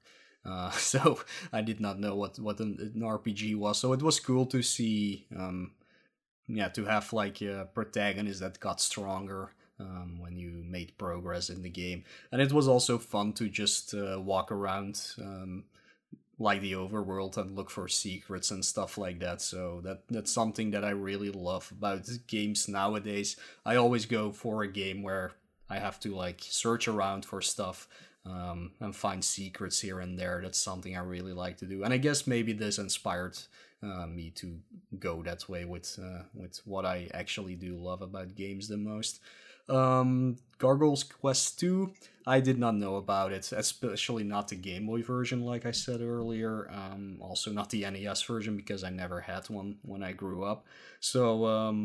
So I did not know what an RPG was. So it was cool to see, to have like a protagonist that got stronger when you made progress in the game. And it was also fun to just walk around like the overworld and look for secrets and stuff like that. So that's something that I really love about games nowadays. I always go for a game where I have to like search around for stuff. And find secrets here and there. That's something I really like to do. And I guess maybe this inspired me to go that way with what I actually do love about games the most. Gargoyle's Quest 2, I did not know about it, especially not the Game Boy version, like I said earlier. Also not the NES version, because I never had one when I grew up. So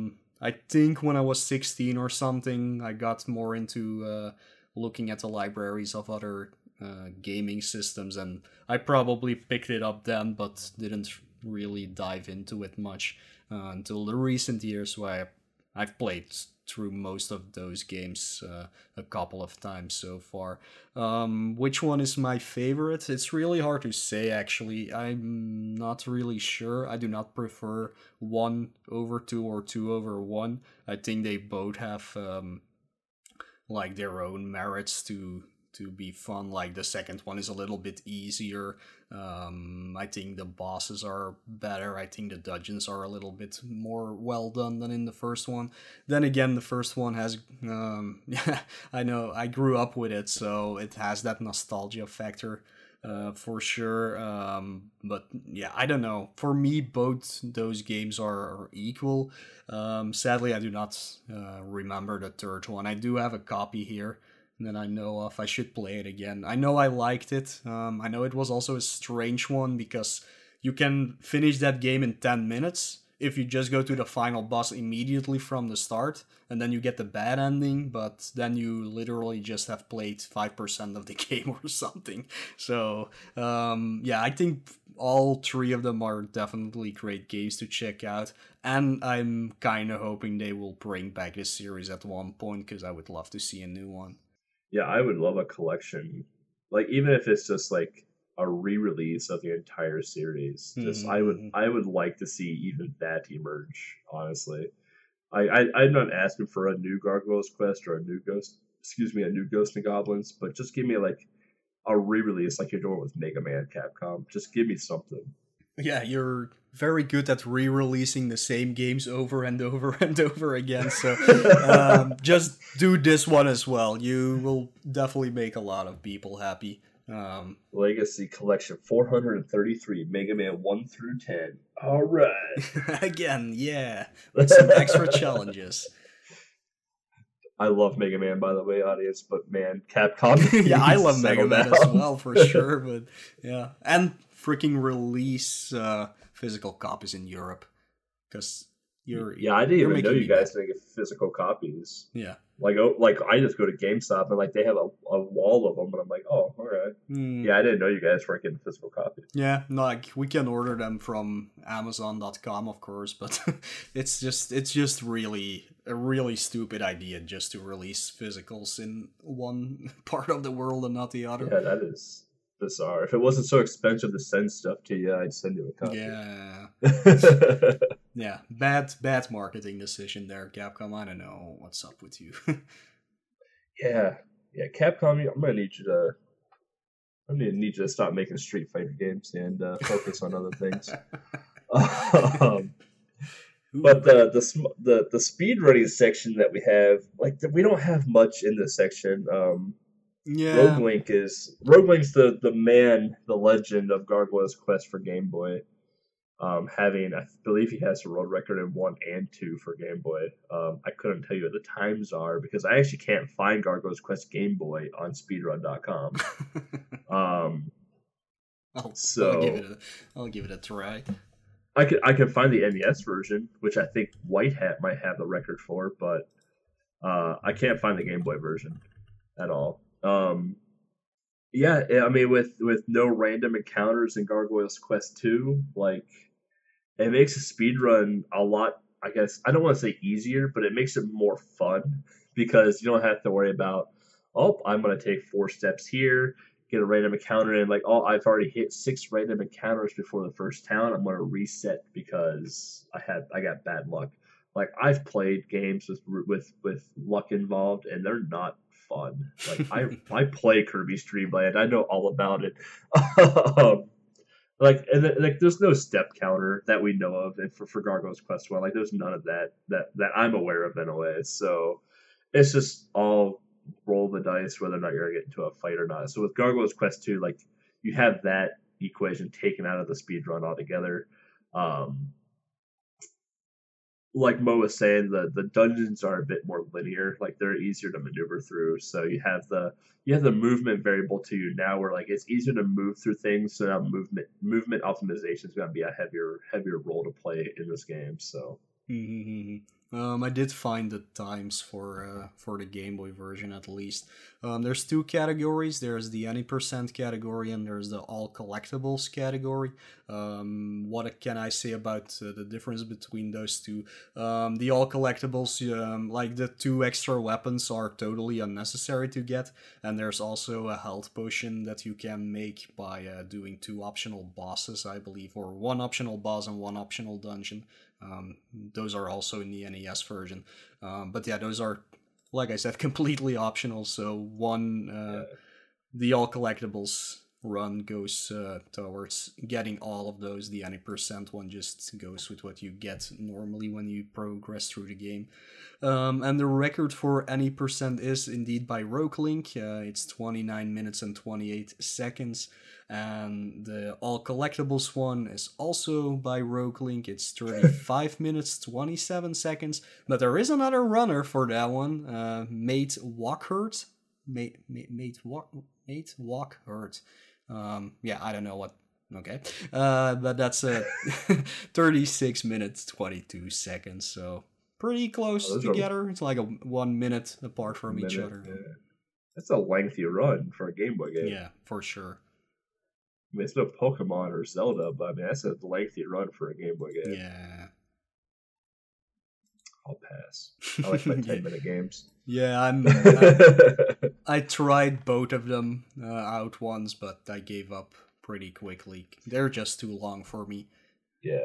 I think when I was 16 or something, I got more into... looking at the libraries of other gaming systems, and I probably picked it up then, but didn't really dive into it much until the recent years, where I've played through most of those games a couple of times so far. Which one is my favorite? It's really hard to say, actually. I'm not really sure. I do not prefer one over two or two over one. I think they both have like their own merits to be fun. Like the second one is a little bit easier. I think the bosses are better. I think the dungeons are a little bit more well done than in the first one. Then again, the first one has I know I grew up with it, so it has that nostalgia factor for sure. But yeah, I don't know. For me, both those games are equal. Sadly, I do not remember the third one. I do have a copy here that I know of. I should play it again. I know I liked it. I know it was also a strange one because you can finish that game in 10 minutes if you just go to the final boss immediately from the start, and then you get the bad ending, but then you literally just have played 5% of the game or something. So yeah, I think all three of them are definitely great games to check out, and I'm kind of hoping they will bring back this series at one point because I would love to see a new one. Yeah, I would love a collection. Like, even if it's just like a re-release of the entire series, just I would like to see even that emerge, honestly. I'm not asking for a new Gargoyle's Quest or a new Ghosts and Goblins, but just give me like a re-release like you're doing with Mega Man, Capcom. Just give me something. Yeah, you're very good at re-releasing the same games over and over and over again. So just do this one as well. You will definitely make a lot of people happy. Legacy Collection 433, Mega Man 1 through 10. All right. Again, yeah. With some extra challenges. I love Mega Man, by the way, audience, but man, Capcom. Yeah, I love Mega Man as well, for sure. But yeah, and freaking release physical copies in Europe, because I didn't even know you guys make physical copies. Yeah, like I just go to GameStop and like they have a wall of them, but I'm like, oh, all right. Yeah, I didn't know you guys weren't getting physical copies. Yeah, like we can order them from Amazon.com, of course, but it's just really a really stupid idea just to release physicals in one part of the world and not the other. Yeah, that is bizarre. If it wasn't so expensive to send stuff to you, I'd send you a copy. Yeah. Yeah. Bad marketing decision there, Capcom. I don't know what's up with you. Yeah. Yeah, Capcom, I'm gonna need you to stop making Street Fighter games and focus on other things. But the speedrunning section that we have, like, we don't have much in this section. Yeah. Roguelink's the man, the legend of Gargoyle's Quest for Game Boy. Having, I believe he has a world record in 1 and 2 for Game Boy. I couldn't tell you what the times are because I actually can't find Gargoyle's Quest Game Boy on speedrun.com. I'll give it a try. I can find the NES version, which I think White Hat might have the record for, but I can't find the Game Boy version at all. Yeah, I mean, with no random encounters in Gargoyle's Quest 2, like, it makes a speedrun a lot, I guess, I don't want to say easier, but it makes it more fun, because you don't have to worry about, oh, I'm going to take 4 steps here, get a random encounter, and like, oh, I've already hit 6 random encounters before the first town, I'm going to reset because I got bad luck. Like, I've played games with luck involved, and they're not fun. Like, I play Kirby's Dream Land. I know all about it. There's no step counter that we know of, and for Gargoyle's Quest 1, like, there's none of that I'm aware of in a way. So it's just all roll the dice whether or not you're gonna get into a fight or not. So with Gargoyle's Quest 2, like, you have that equation taken out of the speedrun altogether. Like Mo was saying, the dungeons are a bit more linear. Like, they're easier to maneuver through. So you have the movement variable to you now, where like it's easier to move through things. So now movement optimization is going to be a heavier role to play in this game. So I did find the times for the Game Boy version, at least. There's two categories. There's the any percent category and there's the all collectibles category. What can I say about the difference between those two? The all collectibles, like the two extra weapons, are totally unnecessary to get. And there's also a health potion that you can make by doing two optional bosses, I believe, or one optional boss and one optional dungeon. Those are also in the NES version, but yeah, those are, like I said, completely optional. So the all collectibles run goes towards getting all of those. The any percent one just goes with what you get normally when you progress through the game. And the record for any percent is indeed by Roguelink. It's 29 minutes and 28 seconds. And the all collectibles one is also by Roguelink. It's 35 minutes, 27 seconds. But there is another runner for that one. Mate Walkhurt. Mate Walkhurt. Yeah, I don't know what. Okay. But that's 36 minutes, 22 seconds. So pretty close together. It's like a 1 minute apart from each other. Yeah. That's a lengthy run for a Game Boy game. Yeah, for sure. I mean, it's no Pokemon or Zelda, but I mean, that's a lengthy run for a Game Boy game. Yeah. I'll pass. I like my 10-minute games. Yeah, I tried both of them out once, but I gave up pretty quickly. They're just too long for me. Yeah,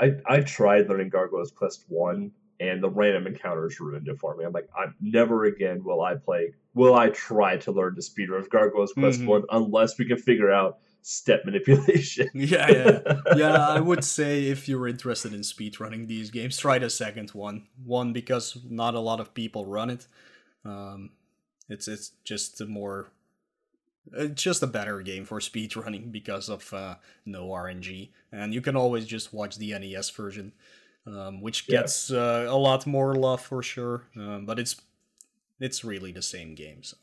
I tried learning Gargoyle's Quest 1, and the random encounters ruined it for me. I'm like, never again will I try to learn the speedrun of Gargoyle's Quest 1 unless we can figure out step manipulation. Yeah. I would say if you're interested in speedrunning these games, try the second one because not a lot of people run it. It's just a better game for speedrunning because of no RNG, and you can always just watch the NES version, which gets a lot more love for sure. But it's really the same game. So.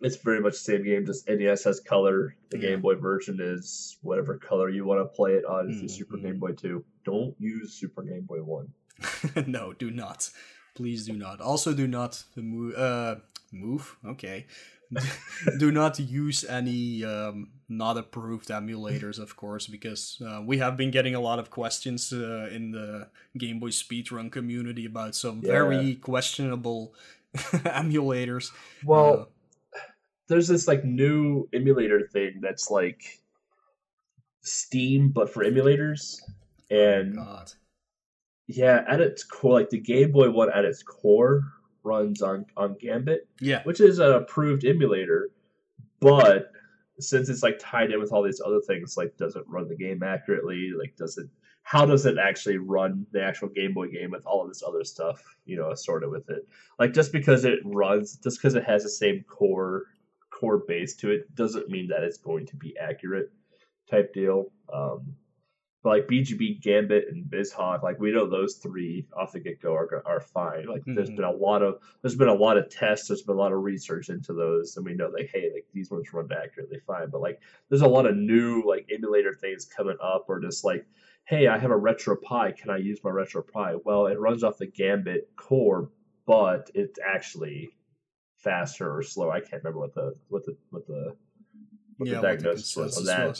It's very much the same game, just NES has color. The Game Boy version is whatever color you want to play it on. It's Super Game Boy 2. Don't use Super Game Boy 1. No, do not. Please do not. Also, do not move. Okay. Do not use any not approved emulators, of course, because we have been getting a lot of questions in the Game Boy speedrun community about some very questionable emulators. Well... there's this like new emulator thing that's like Steam, but for emulators. And at its core, like the Game Boy one at its core runs on Gambit, which is an approved emulator. But since it's like tied in with all these other things, like doesn't run the game accurately, like how does it actually run the actual Game Boy game with all of this other stuff, assorted with it? Like just because it has the same core base to it doesn't mean that it's going to be accurate type deal. But like BGB, Gambit, and BizHawk, like we know those three off the get go are fine. Like there's been a lot of tests, there's been a lot of research into those, and we know like, hey, like these ones run accurately fine. But like there's a lot of new like emulator things coming up, or just like, hey, I have a RetroPie, can I use my RetroPie? Well, it runs off the Gambit core, but it's actually faster or slower. I can't remember what the diagnosis was on that,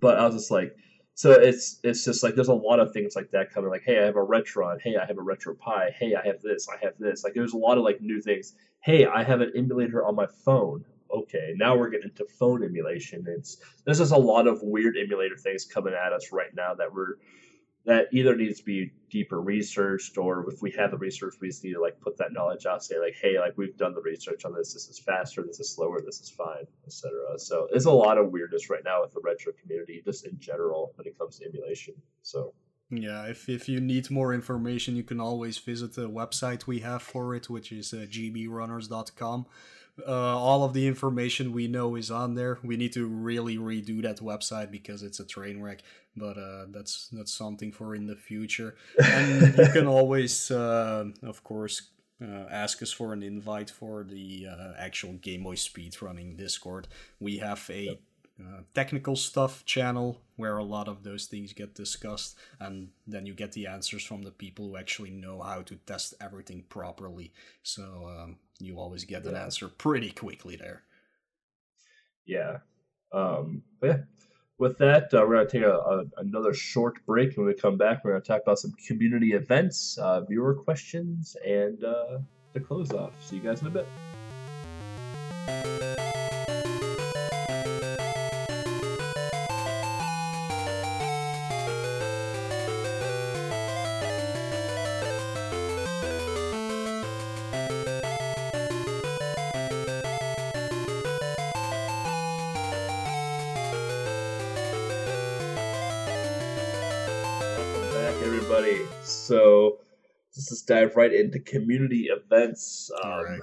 but I was just like, so it's just like there's a lot of things like that coming. Like, hey, I have a Retron. Hey, I have a RetroPie. Hey, I have this. I have this. Like, there's a lot of like new things. Hey, I have an emulator on my phone. Okay, now we're getting into phone emulation. There's just a lot of weird emulator things coming at us right now that either needs to be deeper researched, or if we have the research, we just need to like put that knowledge out, say like, hey, like we've done the research on this. This is faster. This is slower. This is fine, etc. So there's a lot of weirdness right now with the retro community, just in general when it comes to emulation. So yeah, if you need more information, you can always visit the website we have for it, which is gbrunners.com. All of the information we know is on there. We need to really redo that website because it's a train wreck, but that's something for in the future. And you can always, of course, ask us for an invite for the actual Game Boy speedrunning Discord. We have a technical stuff channel where a lot of those things get discussed, and then you get the answers from the people who actually know how to test everything properly. So you always get an answer pretty quickly there. Yeah. Yeah. With that, we're going to take another short break. When we come back, we're going to talk about some community events, viewer questions, and the close off. See you guys in a bit. So let's just dive right into community events. Right.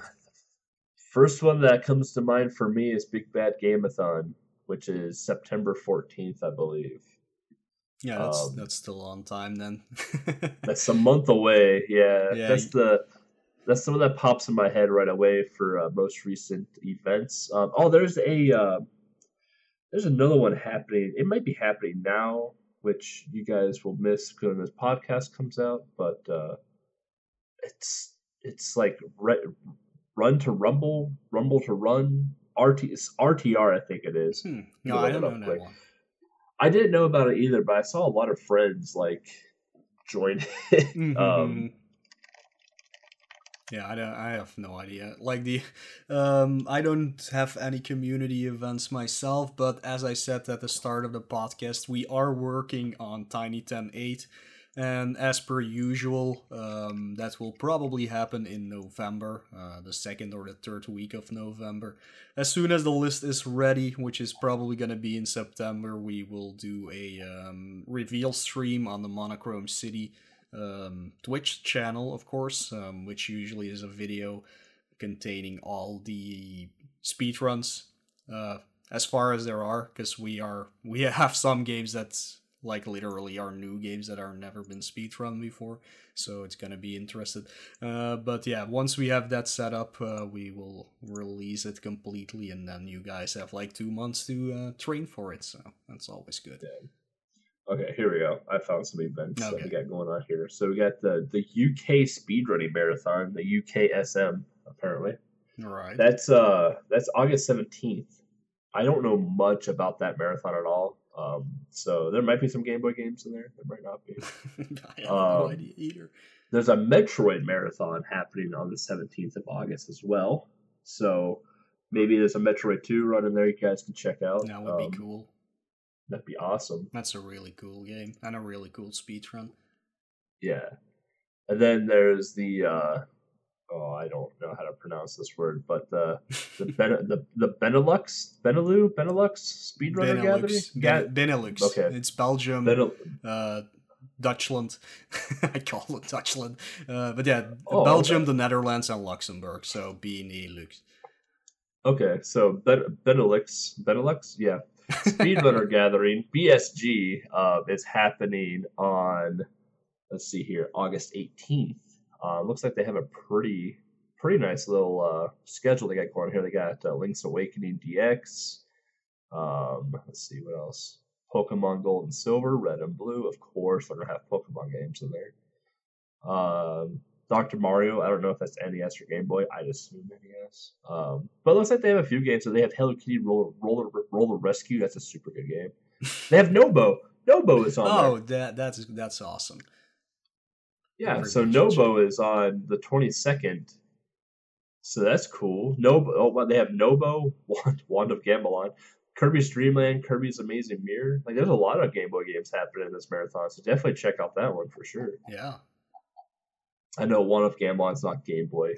First one that comes to mind for me is Big Bad Game-a-Thon, which is September 14th, I believe. Yeah, that's still on time then. That's a month away. Yeah, that's the one that pops in my head right away for most recent events. There's another one happening. It might be happening now, which you guys will miss when this podcast comes out, but it's like Run to Rumble, Rumble to Run, RTR, I think it is. No, I don't know that one. I didn't know about it either, but I saw a lot of friends like join it. Mm-hmm. Yeah, I have no idea. Like I don't have any community events myself, but as I said at the start of the podcast, we are working on Tiny 10 8, and as per usual, that will probably happen in November, the second or the third week of November. As soon as the list is ready, which is probably going to be in September, we will do a reveal stream on the Monochrome City Twitch channel, of course, which usually is a video containing all the speedruns, as far as there are, because we have some games that like literally are new games that are never been speedrun before, so it's gonna be interesting. But yeah, once we have that set up, we will release it completely, and then you guys have like 2 months to train for it, so that's always good. Yeah. Okay, here we go. I found some events that we got going on here. So we got the UK Speedrunning Marathon, the UKSM, apparently. All right. That's August 17th. I don't know much about that marathon at all. So there might be some Game Boy games in there. There might not be. I have no idea either. There's a Metroid Marathon happening on the 17th of August as well. So maybe there's a Metroid 2 run in there you guys can check out. That would be cool. That'd be awesome. That's a really cool game and a really cool speedrun. Yeah. And then there's the, I don't know how to pronounce this word, but the Benelux speedrunner gathering? Benelux. Okay. It's Belgium, Dutchland. I call it Dutchland. But yeah, Belgium, okay. The Netherlands, and Luxembourg. So Benelux. Okay, so Benelux, yeah. Speedrunner Gathering, BSG, is happening on, let's see here, August 18th. Looks like they have a pretty nice little schedule they got going here. They got Link's Awakening DX. Let's see, what else? Pokemon Gold and Silver, Red and Blue. Of course, they're going to have Pokemon games in there. Dr. Mario, I don't know if that's NES or Game Boy. I'd assume NES. But it looks like they have a few games. So they have Hello Kitty Roller Rescue. That's a super good game. They have Nobo. Nobo is on there. Oh, that's awesome. Yeah, so Nobo is on the 22nd. So that's cool. Nobo. Oh, well, they have Nobo, Wand of Gamelon, Kirby's Dream Land, Kirby's Amazing Mirror. Like, there's a lot of Game Boy games happening in this marathon, so definitely check out that one for sure. Yeah. I know one of Gamelon's not Game Boy.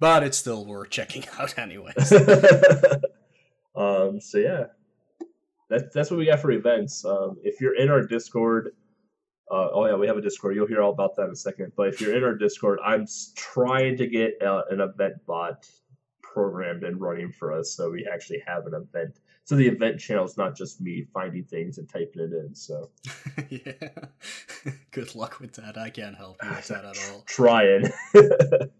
But it's still worth checking out anyways. So yeah. That's what we got for events. If you're in our Discord, we have a Discord. You'll hear all about that in a second. But if you're in our Discord, I'm trying to get an event bot programmed and running for us so we actually have an event So the event channel is not just me finding things and typing it in. So yeah, good luck with that. I can't help you with that at all. Trying,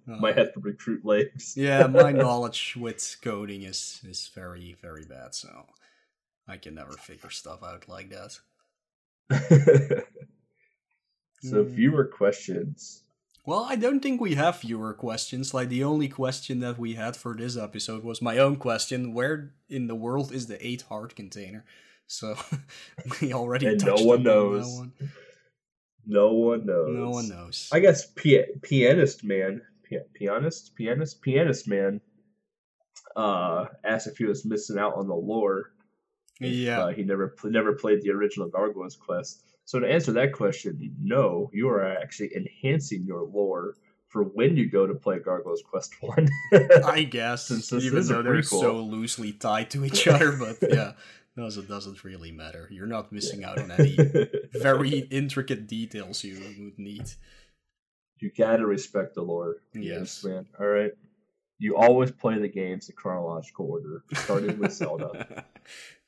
might have to recruit legs. Yeah, my knowledge with coding is very, very bad. So I can never figure stuff out like that. So viewer questions. Well, I don't think we have viewer questions. Like, the only question that we had for this episode was my own question. Where in the world is the 8 heart container? So, we already and touched no one knows. On that one. No one knows. No one knows. I guess Pianist Man asked if he was missing out on the lore. Yeah. He never played the original Gargoyle's Quest. So to answer that question, no, you are actually enhancing your lore for when you go to play Gargoyle's Quest 1. I guess, even though they're so loosely tied to each other, but yeah, no, so it doesn't really matter. You're not missing out on any very intricate details you would need. You gotta respect the lore. Yes, man. All right. You always play the games in chronological order, starting with Zelda.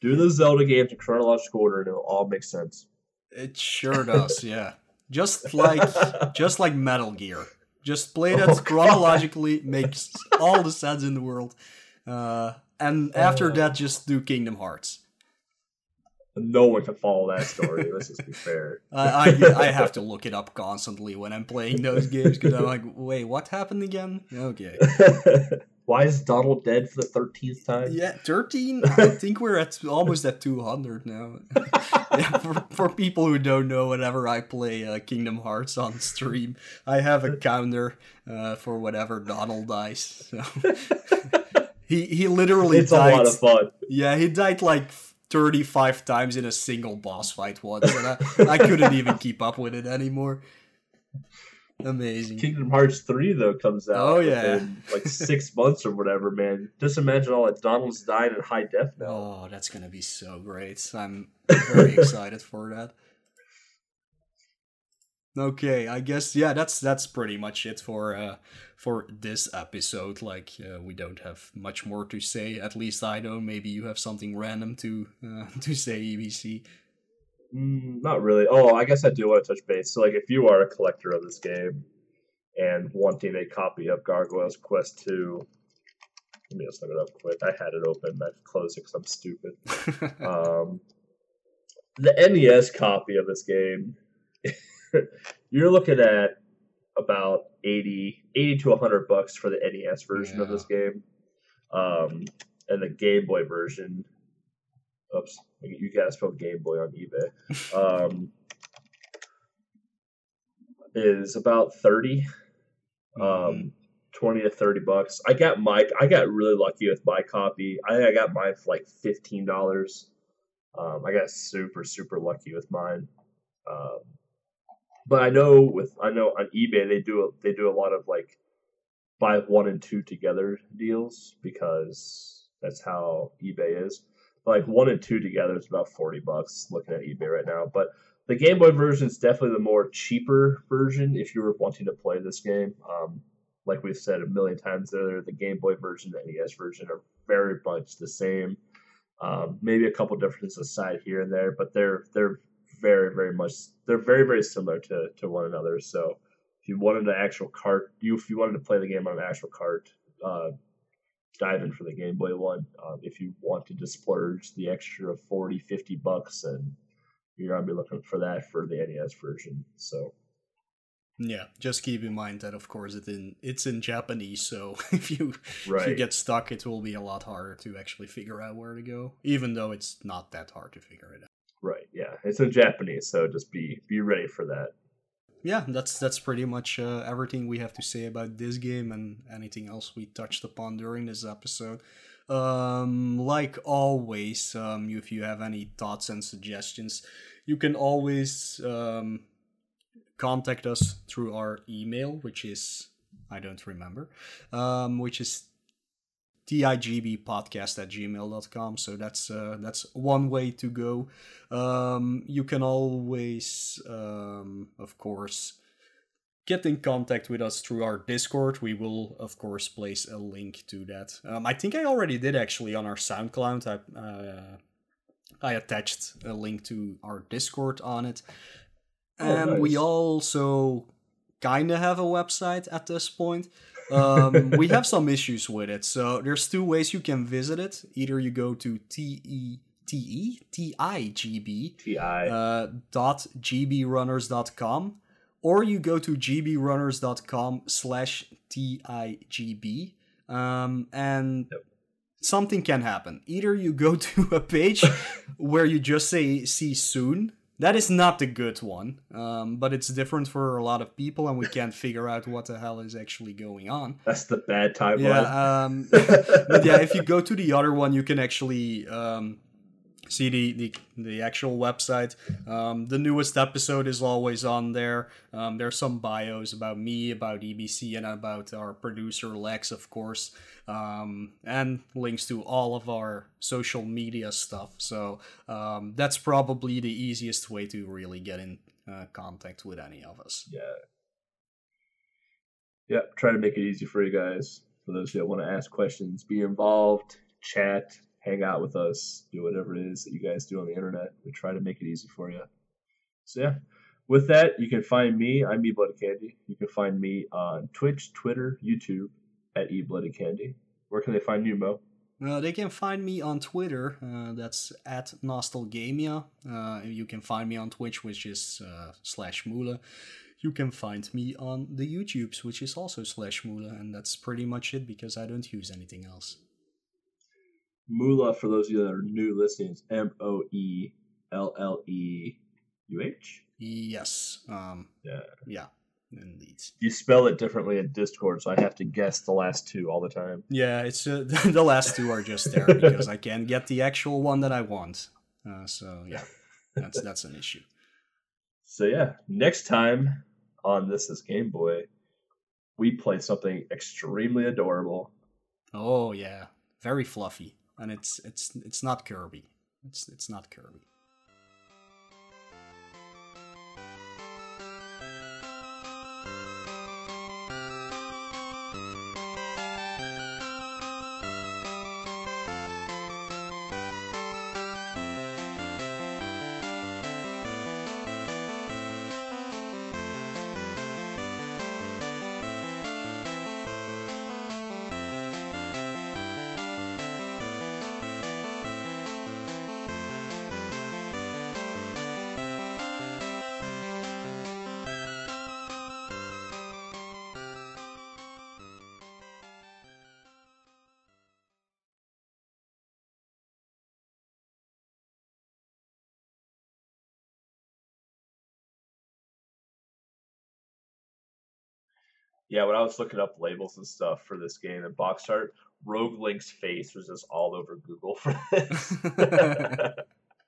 Do the Zelda games in chronological order, and it'll all make sense. It sure does, yeah. Just like Metal Gear. Just play that chronologically, makes all the sense in the world. And after that, just do Kingdom Hearts. No one can follow that story, let's just be fair. I have to look it up constantly when I'm playing those games, because I'm like, wait, what happened again? Okay. Why is Donald dead for the 13th time? Yeah, 13? I think we're at almost at 200 now. Yeah, for people who don't know, whenever I play Kingdom Hearts on stream, I have a counter for whenever Donald dies. So. He literally died. It's a lot of fun. Yeah, he died like 35 times in a single boss fight once, and I couldn't even keep up with it anymore. Amazing. Kingdom Hearts 3 though comes out. Oh yeah, within, like 6 months or whatever, man. Just imagine all that Donald's dying in high def now. Oh, that's gonna be so great. I'm very excited for that. Okay, I guess that's pretty much it for this episode. Like we don't have much more to say. At least I don't. Maybe you have something random to say, EBC. Not really. Oh, I guess I do want to touch base. So, like, if you are a collector of this game and wanting a copy of Gargoyle's Quest 2, let me just look it up quick. I had it open. I closed it because I'm stupid. The NES copy of this game, you're looking at about $80 to $100 for the NES version of this game. And the Game Boy version. Oops, you gotta spell Game Boy on eBay. Is about $30, $20 to $30. I got really lucky with my copy. I got mine for like $15. I got super, super lucky with mine. But I know on eBay they do a lot of like buy one and two together deals, because that's how eBay is. Like, one and two together is about $40, looking at eBay right now. But the Game Boy version is definitely the more cheaper version if you were wanting to play this game. Like we've said a million times earlier, the Game Boy version and the NES version are very much the same. Maybe a couple differences aside here and there, but they're very, very much, they're very, very similar to one another. So if you wanted an actual cart, if you wanted to play the game on an actual cart, dive in for the Game Boy one. If you wanted to splurge the extra $40-$50, and you're gonna be looking for that for the NES version. So yeah, just keep in mind that of course it's in Japanese, so if you get stuck, it will be a lot harder to actually figure out where to go, even though it's not that hard to figure it out. Right, yeah, it's in Japanese, so just be ready for that. Yeah, that's pretty much everything we have to say about this game and anything else we touched upon during this episode. Like always, if you have any thoughts and suggestions, you can always contact us through our email, which is, I don't remember, which is tigbpodcast@gmail.com. So that's one way to go. You can always, of course, get in contact with us through our Discord. We will, of course, place a link to that. I think I already did, actually, on our SoundCloud. I attached a link to our Discord on it. And we also kind of have a website at this point. We have some issues with it. So there's two ways you can visit it. Either you go to TIGB.gbrunners.com. Or you go to gbrunners.com/TIGB. Something can happen. Either you go to a page where you just say, see soon. That is not the good one. But it's different for a lot of people and we can't figure out what the hell is actually going on. That's the bad timeline. Yeah, but yeah, if you go to the other one, you can actually... see the actual website. The newest episode is always on there. There's some bios about me, about EBC, and about our producer Lex, of course, and links to all of our social media stuff. So that's probably the easiest way to really get in contact with any of us. Yeah. Yep. Try to make it easy for you guys. For those that want to ask questions, be involved, chat. Hang out with us, do whatever it is that you guys do on the internet. We try to make it easy for you. So yeah, with that, you can find me. I'm E Bloody Candy. You can find me on Twitch, Twitter, YouTube at E Bloody Candy. Where can they find you, Mo? They can find me on Twitter. That's at Nostalgamia. You can find me on Twitch, which is /Moola. You can find me on the YouTubes, which is also /Moola, and that's pretty much it because I don't use anything else. Moolah, for those of you that are new listening, is MOELLEUH? Yes. Yeah, indeed. You spell it differently in Discord, so I have to guess the last two all the time. Yeah, it's the last two are just there because I can't get the actual one that I want. So, yeah, that's an issue. So, yeah, next time on This Is Game Boy, we play something extremely adorable. Oh, yeah. Very fluffy. And it's not Kirby. It's not Kirby. Yeah, when I was looking up labels and stuff for this game and box art, Rogue Link's face was just all over Google for this.